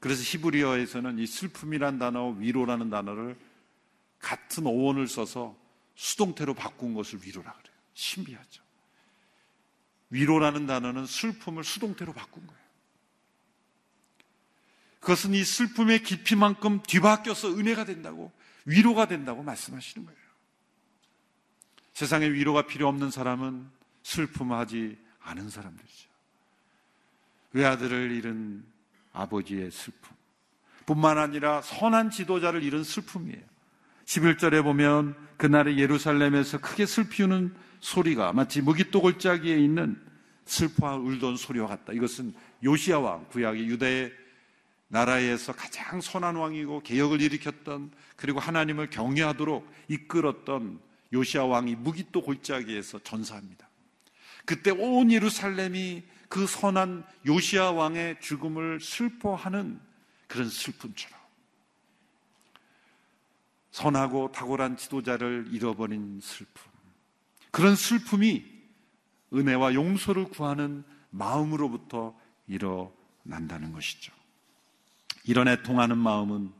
그래서 히브리어에서는 이 슬픔이란 단어와 위로라는 단어를 같은 어원을 써서 수동태로 바꾼 것을 위로라 그래요. 신비하죠. 위로라는 단어는 슬픔을 수동태로 바꾼 거예요. 그것은 이 슬픔의 깊이만큼 뒤바뀌어서 은혜가 된다고, 위로가 된다고 말씀하시는 거예요. 세상에 위로가 필요 없는 사람은 슬픔하지 않은 사람들이죠. 외아들을 잃은 아버지의 슬픔 뿐만 아니라 선한 지도자를 잃은 슬픔이에요. 11절에 보면 그날에 예루살렘에서 크게 슬피우는 소리가 마치 무기또골짜기에 있는 슬퍼 울던 소리와 같다. 이것은 요시아 왕, 구약의 유대 나라에서 가장 선한 왕이고 개혁을 일으켰던, 그리고 하나님을 경외하도록 이끌었던 요시아 왕이 무기또골짜기에서 전사합니다. 그때 온 예루살렘이 그 선한 요시아 왕의 죽음을 슬퍼하는 그런 슬픔처럼, 선하고 탁월한 지도자를 잃어버린 슬픔, 그런 슬픔이 은혜와 용서를 구하는 마음으로부터 일어난다는 것이죠. 이런 애통하는 마음은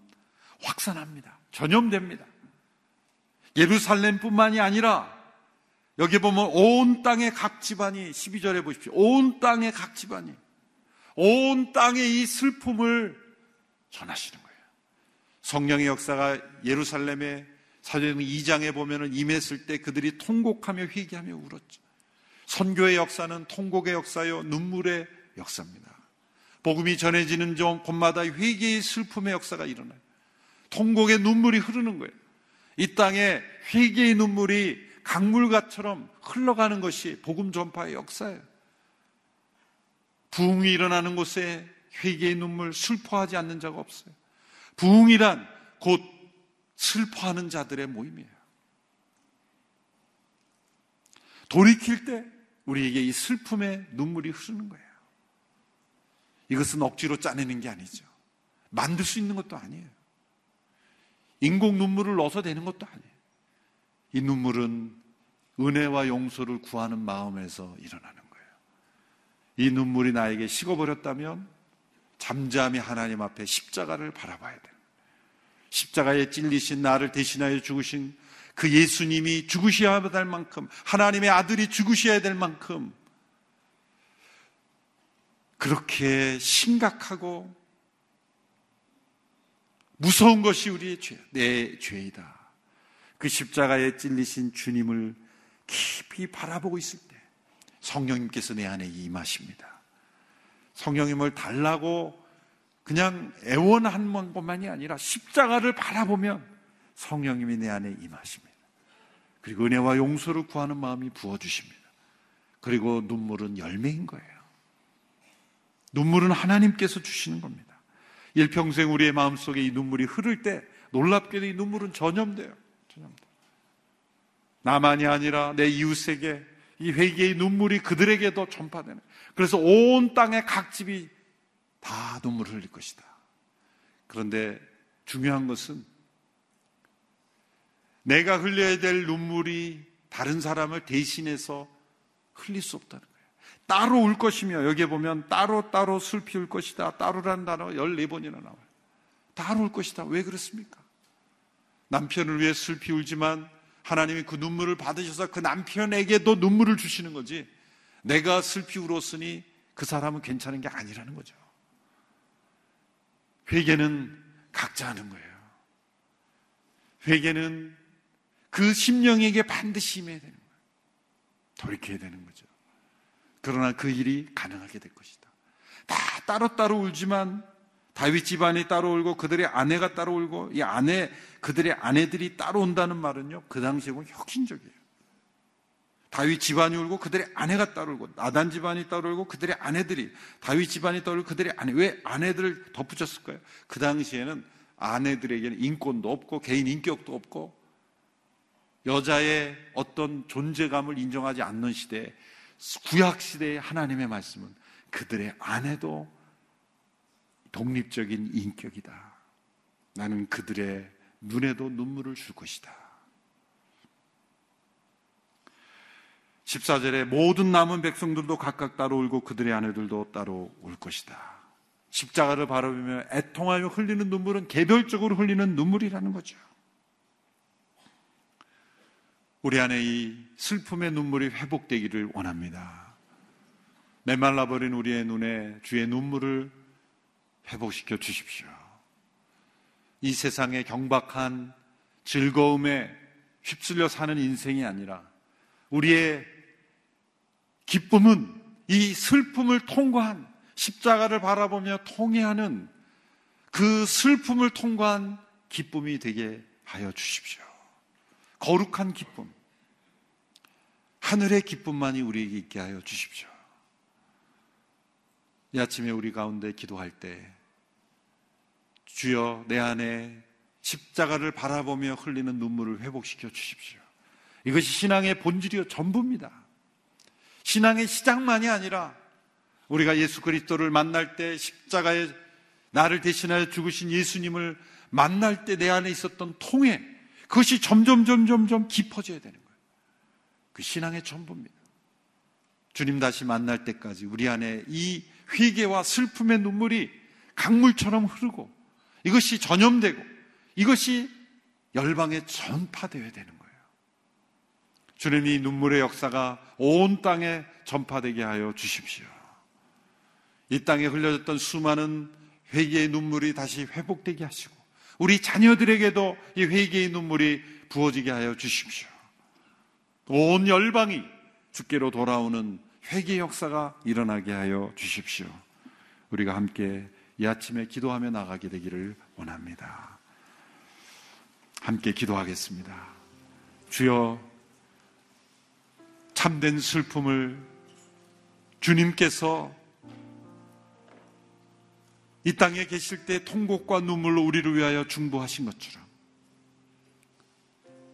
확산합니다. 전염됩니다. 예루살렘뿐만이 아니라 여기 보면 온 땅의 각 집안이, 12절에 보십시오. 온 땅의 각 집안이 온 땅의 이 슬픔을 전하시는 거예요. 성령의 역사가 예루살렘의 사도행전 2장에 보면은 임했을 때 그들이 통곡하며 회개하며 울었죠. 선교의 역사는 통곡의 역사요 눈물의 역사입니다. 복음이 전해지는 곳마다 회개의 슬픔의 역사가 일어나요. 통곡의 눈물이 흐르는 거예요. 이 땅에 회개의 눈물이 강물가처럼 흘러가는 것이 복음 전파의 역사예요. 부흥이 일어나는 곳에 회개의 눈물, 슬퍼하지 않는 자가 없어요. 부흥이란 곧 슬퍼하는 자들의 모임이에요. 돌이킬 때 우리에게 이 슬픔의 눈물이 흐르는 거예요. 이것은 억지로 짜내는 게 아니죠. 만들 수 있는 것도 아니에요. 인공 눈물을 넣어서 되는 것도 아니에요. 이 눈물은 은혜와 용서를 구하는 마음에서 일어나는 거예요. 이 눈물이 나에게 식어버렸다면 잠잠히 하나님 앞에 십자가를 바라봐야 돼요. 십자가에 찔리신 나를 대신하여 죽으신 그 예수님이 죽으셔야 될 만큼, 하나님의 아들이 죽으셔야 될 만큼 그렇게 심각하고 무서운 것이 우리의 죄, 내 죄이다. 그 십자가에 찔리신 주님을 깊이 바라보고 있을 때 성령님께서 내 안에 임하십니다. 성령님을 달라고 그냥 애원한 것만이 아니라 십자가를 바라보면 성령님이 내 안에 임하십니다. 그리고 은혜와 용서를 구하는 마음이 부어주십니다. 그리고 눈물은 열매인 거예요. 눈물은 하나님께서 주시는 겁니다. 일평생 우리의 마음속에 이 눈물이 흐를 때 놀랍게도 이 눈물은 전염돼요. 나만이 아니라 내 이웃에게 이 회개의 눈물이 그들에게도 전파되는, 그래서 온 땅의 각 집이 다 눈물을 흘릴 것이다. 그런데 중요한 것은 내가 흘려야 될 눈물이 다른 사람을 대신해서 흘릴 수 없다는 거예요. 따로 울 것이며, 여기에 보면 따로 슬피 울 것이다. 따로라는 단어가 14번이나 나와요. 따로 울 것이다. 왜 그렇습니까? 남편을 위해 슬피 울지만 하나님이 그 눈물을 받으셔서 그 남편에게도 눈물을 주시는 거지, 내가 슬피 울었으니 그 사람은 괜찮은 게 아니라는 거죠. 회개는 각자 하는 거예요. 회개는 그 심령에게 반드시 임해야 되는 거예요. 돌이켜야 되는 거죠. 그러나 그 일이 가능하게 될 것이다. 다 따로따로 울지만 다윗 집안이 따로 울고 그들의 아내가 따로 울고 그들의 아내들이 따로 온다는 말은요, 그 당시에 보면 혁신적이에요. 다윗 집안이 울고 그들의 아내가 따로 울고, 나단 집안이 따로 울고 그들의 아내들이, 다윗 집안이 따로 울고 그들의 아내, 왜 아내들을 덧붙였을까요? 그 당시에는 아내들에게는 인권도 없고 개인 인격도 없고 여자의 어떤 존재감을 인정하지 않는 시대에, 구약 시대의 하나님의 말씀은 그들의 아내도 독립적인 인격이다. 나는 그들의 눈에도 눈물을 줄 것이다. 14절에 모든 남은 백성들도 각각 따로 울고 그들의 아내들도 따로 울 것이다. 십자가를 바라보며 애통하며 흘리는 눈물은 개별적으로 흘리는 눈물이라는 거죠. 우리 안에 이 슬픔의 눈물이 회복되기를 원합니다. 메말라버린 우리의 눈에 주의 눈물을 회복시켜 주십시오. 이 세상의 경박한 즐거움에 휩쓸려 사는 인생이 아니라 우리의 기쁨은 이 슬픔을 통과한 십자가를 바라보며 통회하는 그 슬픔을 통과한 기쁨이 되게 하여 주십시오. 거룩한 기쁨, 하늘의 기쁨만이 우리에게 있게 하여 주십시오. 이 아침에 우리 가운데 기도할 때 주여 내 안에 십자가를 바라보며 흘리는 눈물을 회복시켜 주십시오. 이것이 신앙의 본질이요 전부입니다. 신앙의 시작만이 아니라 우리가 예수 그리스도를 만날 때 십자가에 나를 대신하여 죽으신 예수님을 만날 때 내 안에 있었던 통해 그것이 점점 깊어져야 되는 거예요. 그 신앙의 전부입니다. 주님 다시 만날 때까지 우리 안에 이 회개와 슬픔의 눈물이 강물처럼 흐르고 이것이 전염되고 이것이 열방에 전파되어야 되는 거예요. 주님 이 눈물의 역사가 온 땅에 전파되게 하여 주십시오. 이 땅에 흘려졌던 수많은 회개의 눈물이 다시 회복되게 하시고 우리 자녀들에게도 이 회개의 눈물이 부어지게 하여 주십시오. 온 열방이 주께로 돌아오는 회개 역사가 일어나게 하여 주십시오. 우리가 함께 이 아침에 기도하며 나가게 되기를 원합니다. 함께 기도하겠습니다. 주여, 참된 슬픔을 주님께서 이 땅에 계실 때 통곡과 눈물로 우리를 위하여 중보하신 것처럼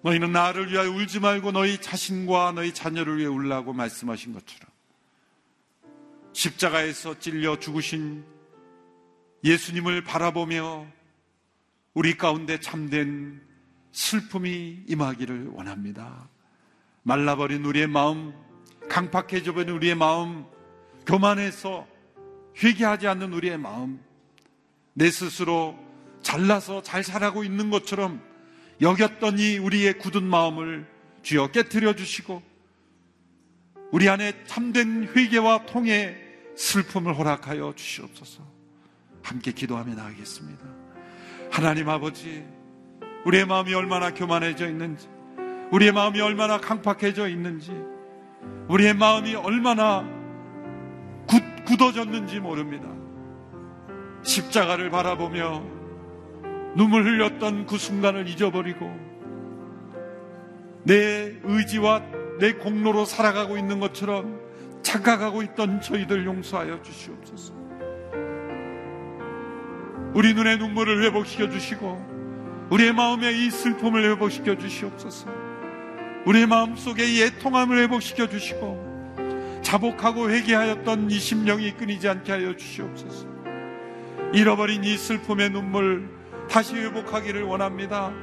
너희는 나를 위하여 울지 말고 너희 자신과 너희 자녀를 위해 울라고 말씀하신 것처럼 십자가에서 찔려 죽으신 예수님을 바라보며 우리 가운데 참된 슬픔이 임하기를 원합니다. 말라버린 우리의 마음, 강팍해져 버린 우리의 마음, 교만해서 회개하지 않는 우리의 마음, 내 스스로 잘나서 잘 살아가고 있는 것처럼 여겼던 이 우리의 굳은 마음을 주여 깨트려 주시고 우리 안에 참된 회개와 통해 슬픔을 허락하여 주시옵소서. 함께 기도하며 나가겠습니다. 하나님 아버지, 우리의 마음이 얼마나 교만해져 있는지, 우리의 마음이 얼마나 강팍해져 있는지, 우리의 마음이 얼마나 굳어졌는지 모릅니다. 십자가를 바라보며 눈물 흘렸던 그 순간을 잊어버리고 내 의지와 내 공로로 살아가고 있는 것처럼 착각하고 있던 저희들 용서하여 주시옵소서. 우리 눈의 눈물을 회복시켜 주시고 우리의 마음의 이 슬픔을 회복시켜 주시옵소서. 우리의 마음속의 이 애통함을 회복시켜 주시고 자복하고 회개하였던 이 심령이 끊이지 않게 하여 주시옵소서. 잃어버린 이 슬픔의 눈물 다시 회복하기를 원합니다.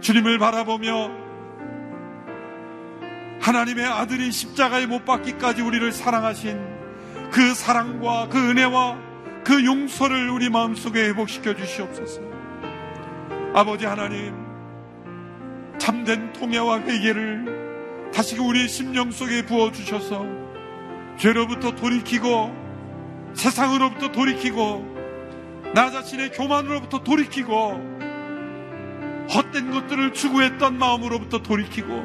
주님을 바라보며 하나님의 아들이 십자가에 못 박기까지 우리를 사랑하신 그 사랑과 그 은혜와 그 용서를 우리 마음속에 회복시켜 주시옵소서. 아버지 하나님, 참된 통회와 회개를 다시 우리 심령 속에 부어주셔서 죄로부터 돌이키고 세상으로부터 돌이키고 나 자신의 교만으로부터 돌이키고 헛된 것들을 추구했던 마음으로부터 돌이키고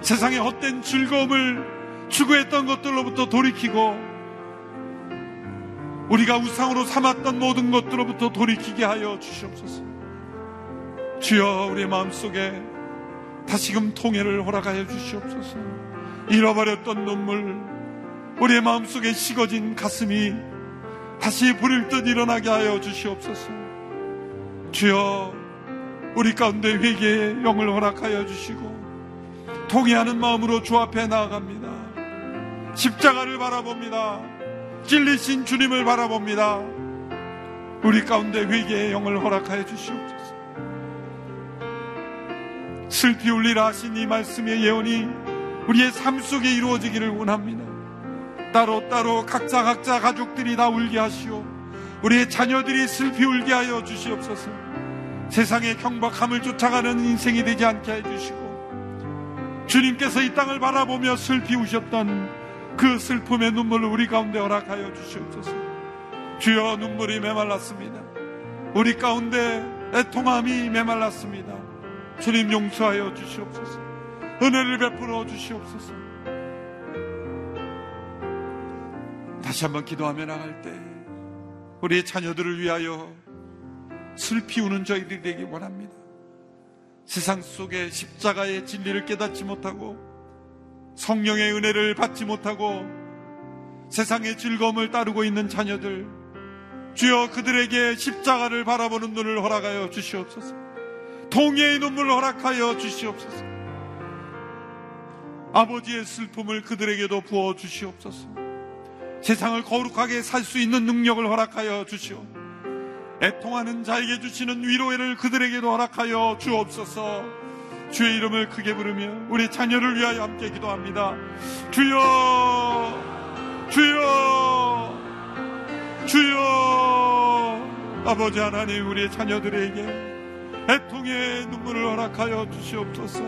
세상의 헛된 즐거움을 추구했던 것들로부터 돌이키고 우리가 우상으로 삼았던 모든 것들로부터 돌이키게 하여 주시옵소서. 주여, 우리의 마음속에 다시금 통회를 허락하여 주시옵소서. 잃어버렸던 눈물, 우리의 마음속에 식어진 가슴이 다시 부릴 듯 일어나게 하여 주시옵소서. 주여, 우리 가운데 회개의 영을 허락하여 주시고 통회하는 마음으로 주 앞에 나아갑니다. 십자가를 바라봅니다. 찔리신 주님을 바라봅니다. 우리 가운데 회개의 영을 허락하여 주시옵소서. 슬피 울리라 하신 이 말씀의 예언이 우리의 삶 속에 이루어지기를 원합니다. 따로따로 각자 가족들이 다 울게 하시오. 우리의 자녀들이 슬피 울게 하여 주시옵소서. 세상의 경박함을 쫓아가는 인생이 되지 않게 해주시고 주님께서 이 땅을 바라보며 슬피 우셨던 그 슬픔의 눈물을 우리 가운데 허락하여 주시옵소서. 주여, 눈물이 메말랐습니다. 우리 가운데 애통함이 메말랐습니다. 주님 용서하여 주시옵소서. 은혜를 베풀어 주시옵소서. 다시 한번 기도하며 나갈 때 우리 자녀들을 위하여 슬피 우는 저희들이 되기 원합니다. 세상 속에 십자가의 진리를 깨닫지 못하고 성령의 은혜를 받지 못하고 세상의 즐거움을 따르고 있는 자녀들, 주여 그들에게 십자가를 바라보는 눈을 허락하여 주시옵소서. 통회의 눈물을 허락하여 주시옵소서. 아버지의 슬픔을 그들에게도 부어주시옵소서. 세상을 거룩하게 살 수 있는 능력을 허락하여 주시옵소서. 애통하는 자에게 주시는 위로를 그들에게도 허락하여 주옵소서. 주의 이름을 크게 부르며 우리 자녀를 위하여 함께 기도합니다. 주여, 주여, 주여. 아버지 하나님, 우리 자녀들에게 애통의 눈물을 허락하여 주시옵소서.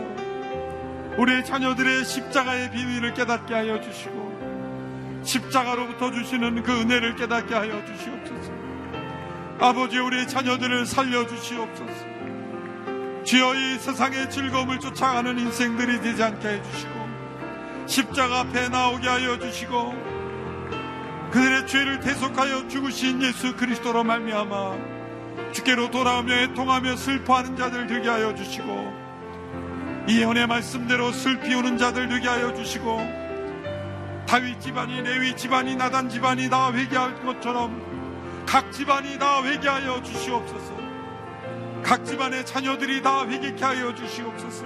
우리 자녀들의 십자가의 비밀을 깨닫게 하여 주시고 십자가로부터 주시는 그 은혜를 깨닫게 하여 주시옵소서. 아버지, 우리 자녀들을 살려주시옵소서. 주여, 이 세상의 즐거움을 쫓아가는 인생들이 되지 않게 해주시고 십자가 앞에 나오게 하여 주시고 그들의 죄를 대속하여 죽으신 예수 그리스도로 말미암아 주께로 돌아오며 애통하며 슬퍼하는 자들 되게 하여 주시고 이 예언의 말씀대로 슬피 우는 자들 되게 하여 주시고 다윗 집안이, 레위 집안이, 나단 집안이 다 회개할 것처럼 각 집안이 다 회개하여 주시옵소서. 각 집안의 자녀들이 다 회개케 하여 주시옵소서.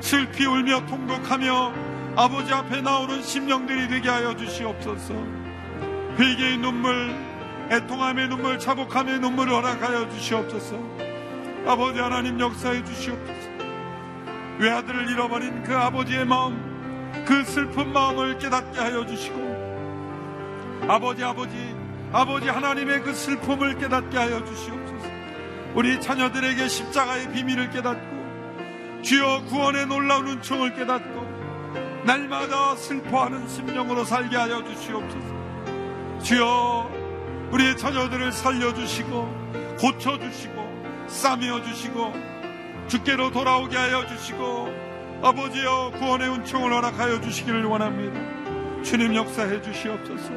슬피 울며 통곡하며 아버지 앞에 나오는 심령들이 되게 하여 주시옵소서. 회개의 눈물, 애통함의 눈물, 자복함의 눈물을 허락하여 주시옵소서. 아버지 하나님, 역사해 주시옵소서. 외아들을 잃어버린 그 아버지의 마음, 그 슬픈 마음을 깨닫게 하여 주시고 아버지 하나님의 그 슬픔을 깨닫게 하여 주시옵소서. 우리 자녀들에게 십자가의 비밀을 깨닫고 주여 구원의 놀라운 은총을 깨닫고 날마다 슬퍼하는 심령으로 살게 하여 주시옵소서. 주여, 우리의 자녀들을 살려주시고 고쳐주시고 싸매어주시고 주께로 돌아오게 하여 주시고 아버지여 구원의 은총을 허락하여 주시기를 원합니다. 주님, 역사해 주시옵소서.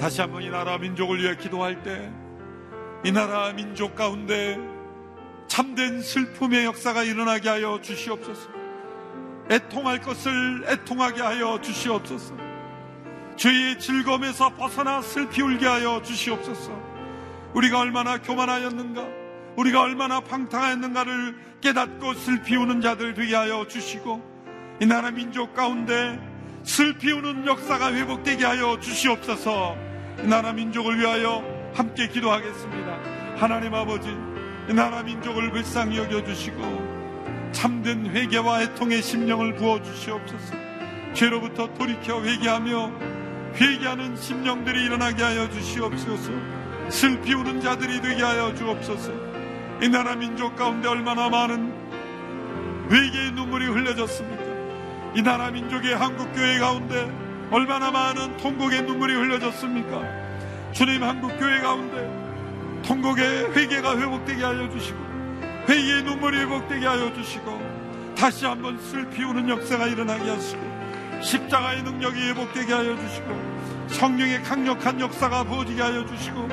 다시 한번 이 나라 민족을 위해 기도할 때 이 나라 민족 가운데 참된 슬픔의 역사가 일어나게 하여 주시옵소서. 애통할 것을 애통하게 하여 주시옵소서. 죄의 즐거움에서 벗어나 슬피 울게 하여 주시옵소서. 우리가 얼마나 교만하였는가, 우리가 얼마나 방탕하였는가를 깨닫고 슬피 우는 자들 되게 하여 주시고 이 나라 민족 가운데 슬피 우는 역사가 회복되게 하여 주시옵소서. 이 나라 민족을 위하여 함께 기도하겠습니다. 하나님 아버지, 이 나라 민족을 불쌍히 여겨주시고 참된 회개와 애통의 심령을 부어주시옵소서. 죄로부터 돌이켜 회개하며 회개하는 심령들이 일어나게 하여 주시옵소서. 슬피 우는 자들이 되게 하여 주옵소서. 이 나라 민족 가운데 얼마나 많은 회개의 눈물이 흘려졌습니다. 이 나라 민족의 한국교회 가운데 얼마나 많은 통곡의 눈물이 흘려졌습니까? 주님, 한국교회 가운데 통곡의 회개가 회복되게 알려주시고 회개의 눈물이 회복되게 알려주시고 다시 한번 슬피 우는 역사가 일어나게 하시고 십자가의 능력이 회복되게 알려주시고 성령의 강력한 역사가 부어지게 알려주시고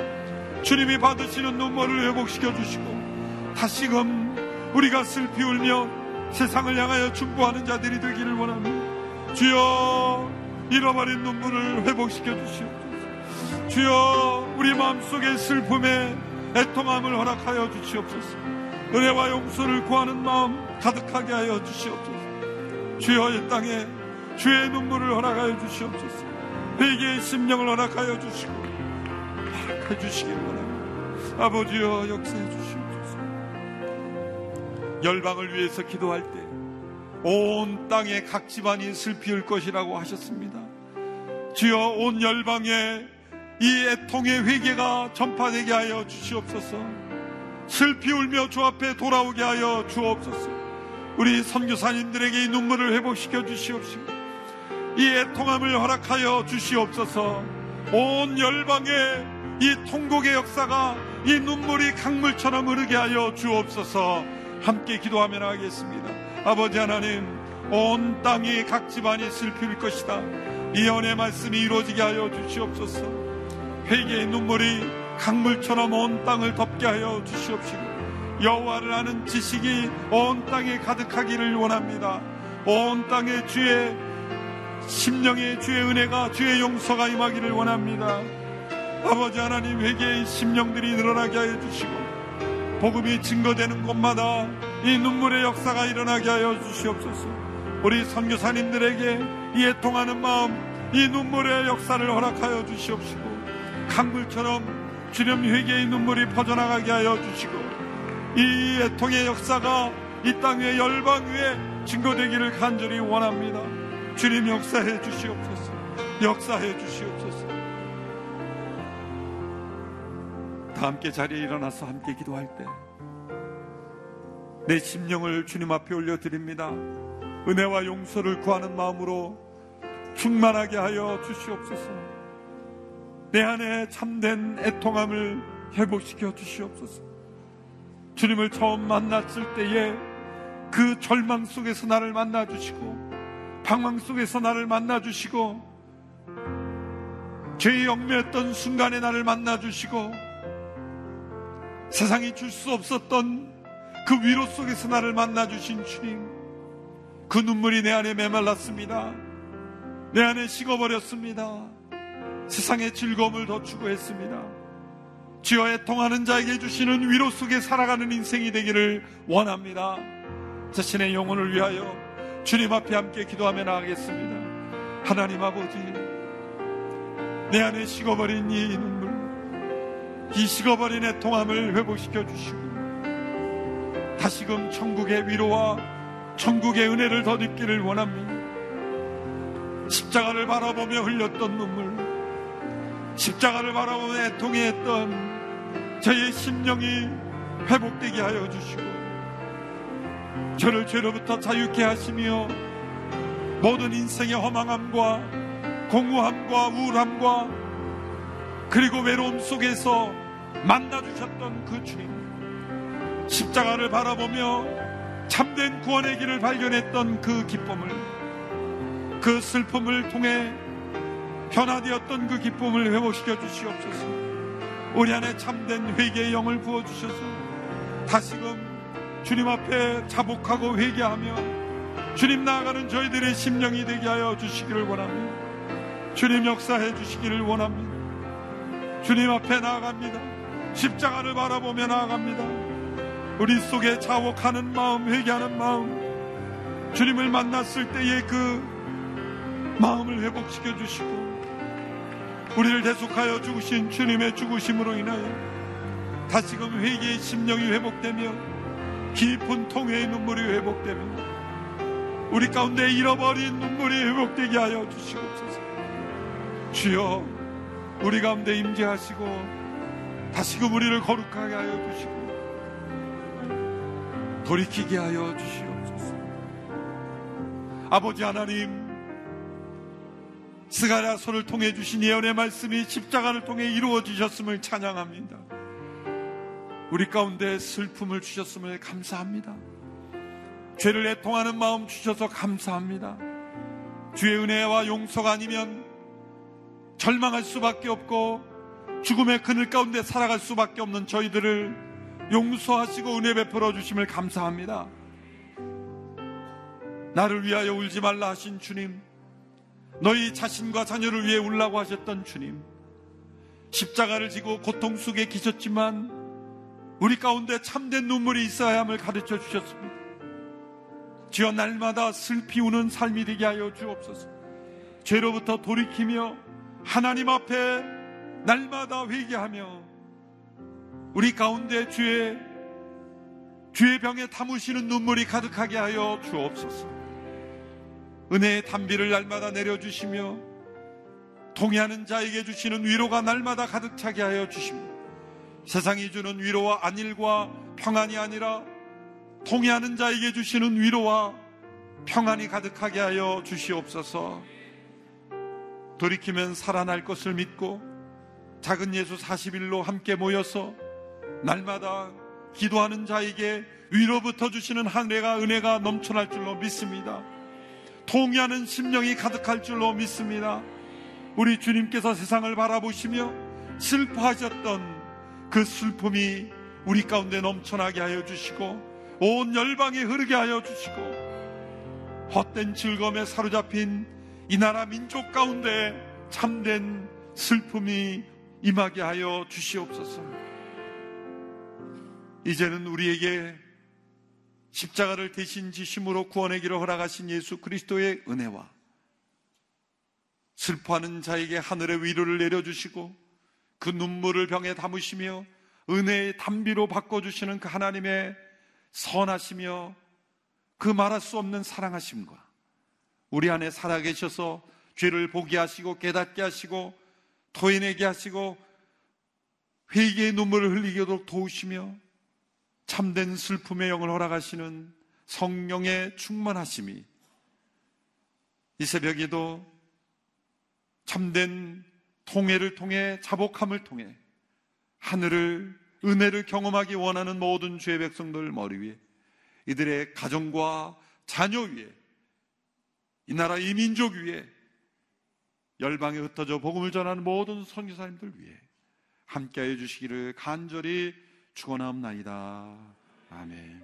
주님이 받으시는 눈물을 회복시켜 주시고 다시금 우리가 슬피 울며 세상을 향하여 충고하는 자들이 되기를 원합니다. 주여, 잃어버린 눈물을 회복시켜 주시옵소서. 주여, 우리 마음속의 슬픔에 애통함을 허락하여 주시옵소서. 은혜와 용서를 구하는 마음 가득하게 하여 주시옵소서. 주여, 이 땅에 주의 눈물을 허락하여 주시옵소서. 회개의 심령을 허락하여 주시고 허락해 주시길 원합니다. 아버지여, 역사해 주시옵소서. 열방을 위해서 기도할 때 온 땅의 각 집안이 슬피 울 것이라고 하셨습니다. 주여, 온 열방에 이 애통의 회개가 전파되게 하여 주시옵소서. 슬피 울며 주 앞에 돌아오게 하여 주옵소서. 우리 선교사님들에게 이 눈물을 회복시켜 주시옵시고 이 애통함을 허락하여 주시옵소서. 온 열방에 이 통곡의 역사가, 이 눈물이 강물처럼 흐르게 하여 주옵소서. 함께 기도하며 나가겠습니다. 아버지 하나님, 온 땅이 각 집안이 슬플 것이다. 이 은혜의 말씀이 이루어지게 하여 주시옵소서. 회개의 눈물이 강물처럼 온 땅을 덮게 하여 주시옵시고 여호와를 아는 지식이 온 땅에 가득하기를 원합니다. 온 땅에 주의 심령의 주의 은혜가 주의 용서가 임하기를 원합니다. 아버지 하나님, 회개의 심령들이 늘어나게 하여 주시고 복음이 증거되는 곳마다 이 눈물의 역사가 일어나게 하여 주시옵소서. 우리 선교사님들에게 이 애통하는 마음, 이 눈물의 역사를 허락하여 주시옵시고 강물처럼 주님 회개의 눈물이 퍼져나가게 하여 주시고 이 애통의 역사가 이 땅 위에 열방 위에 증거되기를 간절히 원합니다. 주님 역사해 주시옵소서. 역사해 주시옵소서. 다 함께 자리에 일어나서 함께 기도할 때 내 심령을 주님 앞에 올려드립니다. 은혜와 용서를 구하는 마음으로 충만하게 하여 주시옵소서. 내 안에 참된 애통함을 회복시켜 주시옵소서. 주님을 처음 만났을 때에 그 절망 속에서 나를 만나주시고 방황 속에서 나를 만나주시고 죄의 얽매였던 순간에 나를 만나주시고 세상이 줄 수 없었던 그 위로 속에서 나를 만나주신 주님, 그 눈물이 내 안에 메말랐습니다. 내 안에 식어버렸습니다. 세상의 즐거움을 더 추구했습니다. 주여, 애통하는 자에게 주시는 위로 속에 살아가는 인생이 되기를 원합니다. 자신의 영혼을 위하여 주님 앞에 함께 기도하며 나아가겠습니다. 하나님 아버지, 내 안에 식어버린 이 눈물, 이 식어버린 애통함을 회복시켜 주시고 다시금 천국의 위로와 천국의 은혜를 더 느끼기를 원합니다. 십자가를 바라보며 흘렸던 눈물, 십자가를 바라보며 애통해 했던 저의 심령이 회복되게 하여 주시고 저를 죄로부터 자유케 하시며 모든 인생의 허망함과 공허함과 우울함과 그리고 외로움 속에서 만나주셨던 그 주님, 십자가를 바라보며 참된 구원의 길을 발견했던 그 기쁨을, 그 슬픔을 통해 변화되었던 그 기쁨을 회복시켜 주시옵소서. 우리 안에 참된 회개의 영을 부어주셔서 다시금 주님 앞에 자복하고 회개하며 주님 나아가는 저희들의 심령이 되게 하여 주시기를 원합니다. 주님 역사해 주시기를 원합니다. 주님 앞에 나아갑니다. 십자가를 바라보며 나아갑니다. 우리 속에 자복하는 마음, 회개하는 마음, 주님을 만났을 때의 그 마음을 회복시켜 주시고 우리를 대속하여 죽으신 주님의 죽으심으로 인하여 다시금 회개의 심령이 회복되며 깊은 통회의 눈물이 회복되며 우리 가운데 잃어버린 눈물이 회복되게 하여 주시옵소서. 주여, 우리 가운데 임재하시고 다시금 우리를 거룩하게 하여 주시고 돌이키게 하여 주시옵소서. 아버지 하나님, 스가랴서를 통해 주신 예언의 말씀이 십자가를 통해 이루어지셨음을 찬양합니다. 우리 가운데 슬픔을 주셨음을 감사합니다. 죄를 애통하는 마음 주셔서 감사합니다. 주의 은혜와 용서가 아니면 절망할 수밖에 없고 죽음의 그늘 가운데 살아갈 수밖에 없는 저희들을 용서하시고 은혜 베풀어 주심을 감사합니다. 나를 위하여 울지 말라 하신 주님, 너희 자신과 자녀를 위해 울라고 하셨던 주님, 십자가를 지고 고통 속에 계셨지만 우리 가운데 참된 눈물이 있어야 함을 가르쳐 주셨습니다. 주여, 날마다 슬피 우는 삶이 되게 하여 주옵소서. 죄로부터 돌이키며 하나님 앞에 날마다 회개하며 우리 가운데 주의 병에 담으시는 눈물이 가득하게 하여 주옵소서. 은혜의 단비를 날마다 내려주시며 동의하는 자에게 주시는 위로가 날마다 가득 차게 하여 주시며 세상이 주는 위로와 안일과 평안이 아니라 동의하는 자에게 주시는 위로와 평안이 가득하게 하여 주시옵소서. 돌이키면 살아날 것을 믿고 작은 예수 40일로 함께 모여서 날마다 기도하는 자에게 위로부터 주시는 하늘의 은혜가 넘쳐날 줄로 믿습니다. 통회하는 심령이 가득할 줄로 믿습니다. 우리 주님께서 세상을 바라보시며 슬퍼하셨던 그 슬픔이 우리 가운데 넘쳐나게 하여 주시고 온 열방에 흐르게 하여 주시고 헛된 즐거움에 사로잡힌 이 나라 민족 가운데 참된 슬픔이 임하게 하여 주시옵소서. 이제는 우리에게 십자가를 대신 지심으로 구원의 길을 허락하신 예수 그리스도의 은혜와 슬퍼하는 자에게 하늘의 위로를 내려주시고 그 눈물을 병에 담으시며 은혜의 담비로 바꿔주시는 그 하나님의 선하시며 그 말할 수 없는 사랑하심과 우리 안에 살아계셔서 죄를 보게 하시고 깨닫게 하시고 토해내게 하시고 회개의 눈물을 흘리도록 도우시며 참된 슬픔의 영을 허락하시는 성령의 충만하심이 이 새벽에도 참된 통회를 통해 자복함을 통해 하늘을 은혜를 경험하기 원하는 모든 주의 백성들 머리 위에 이들의 가정과 자녀 위에 이 나라 이 민족 위에 열방에 흩어져 복음을 전하는 모든 선교사님들 위에 함께하여 주시기를 간절히 축원하옵나이다. 아멘.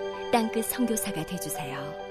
땅끝 선교사가 되어주세요.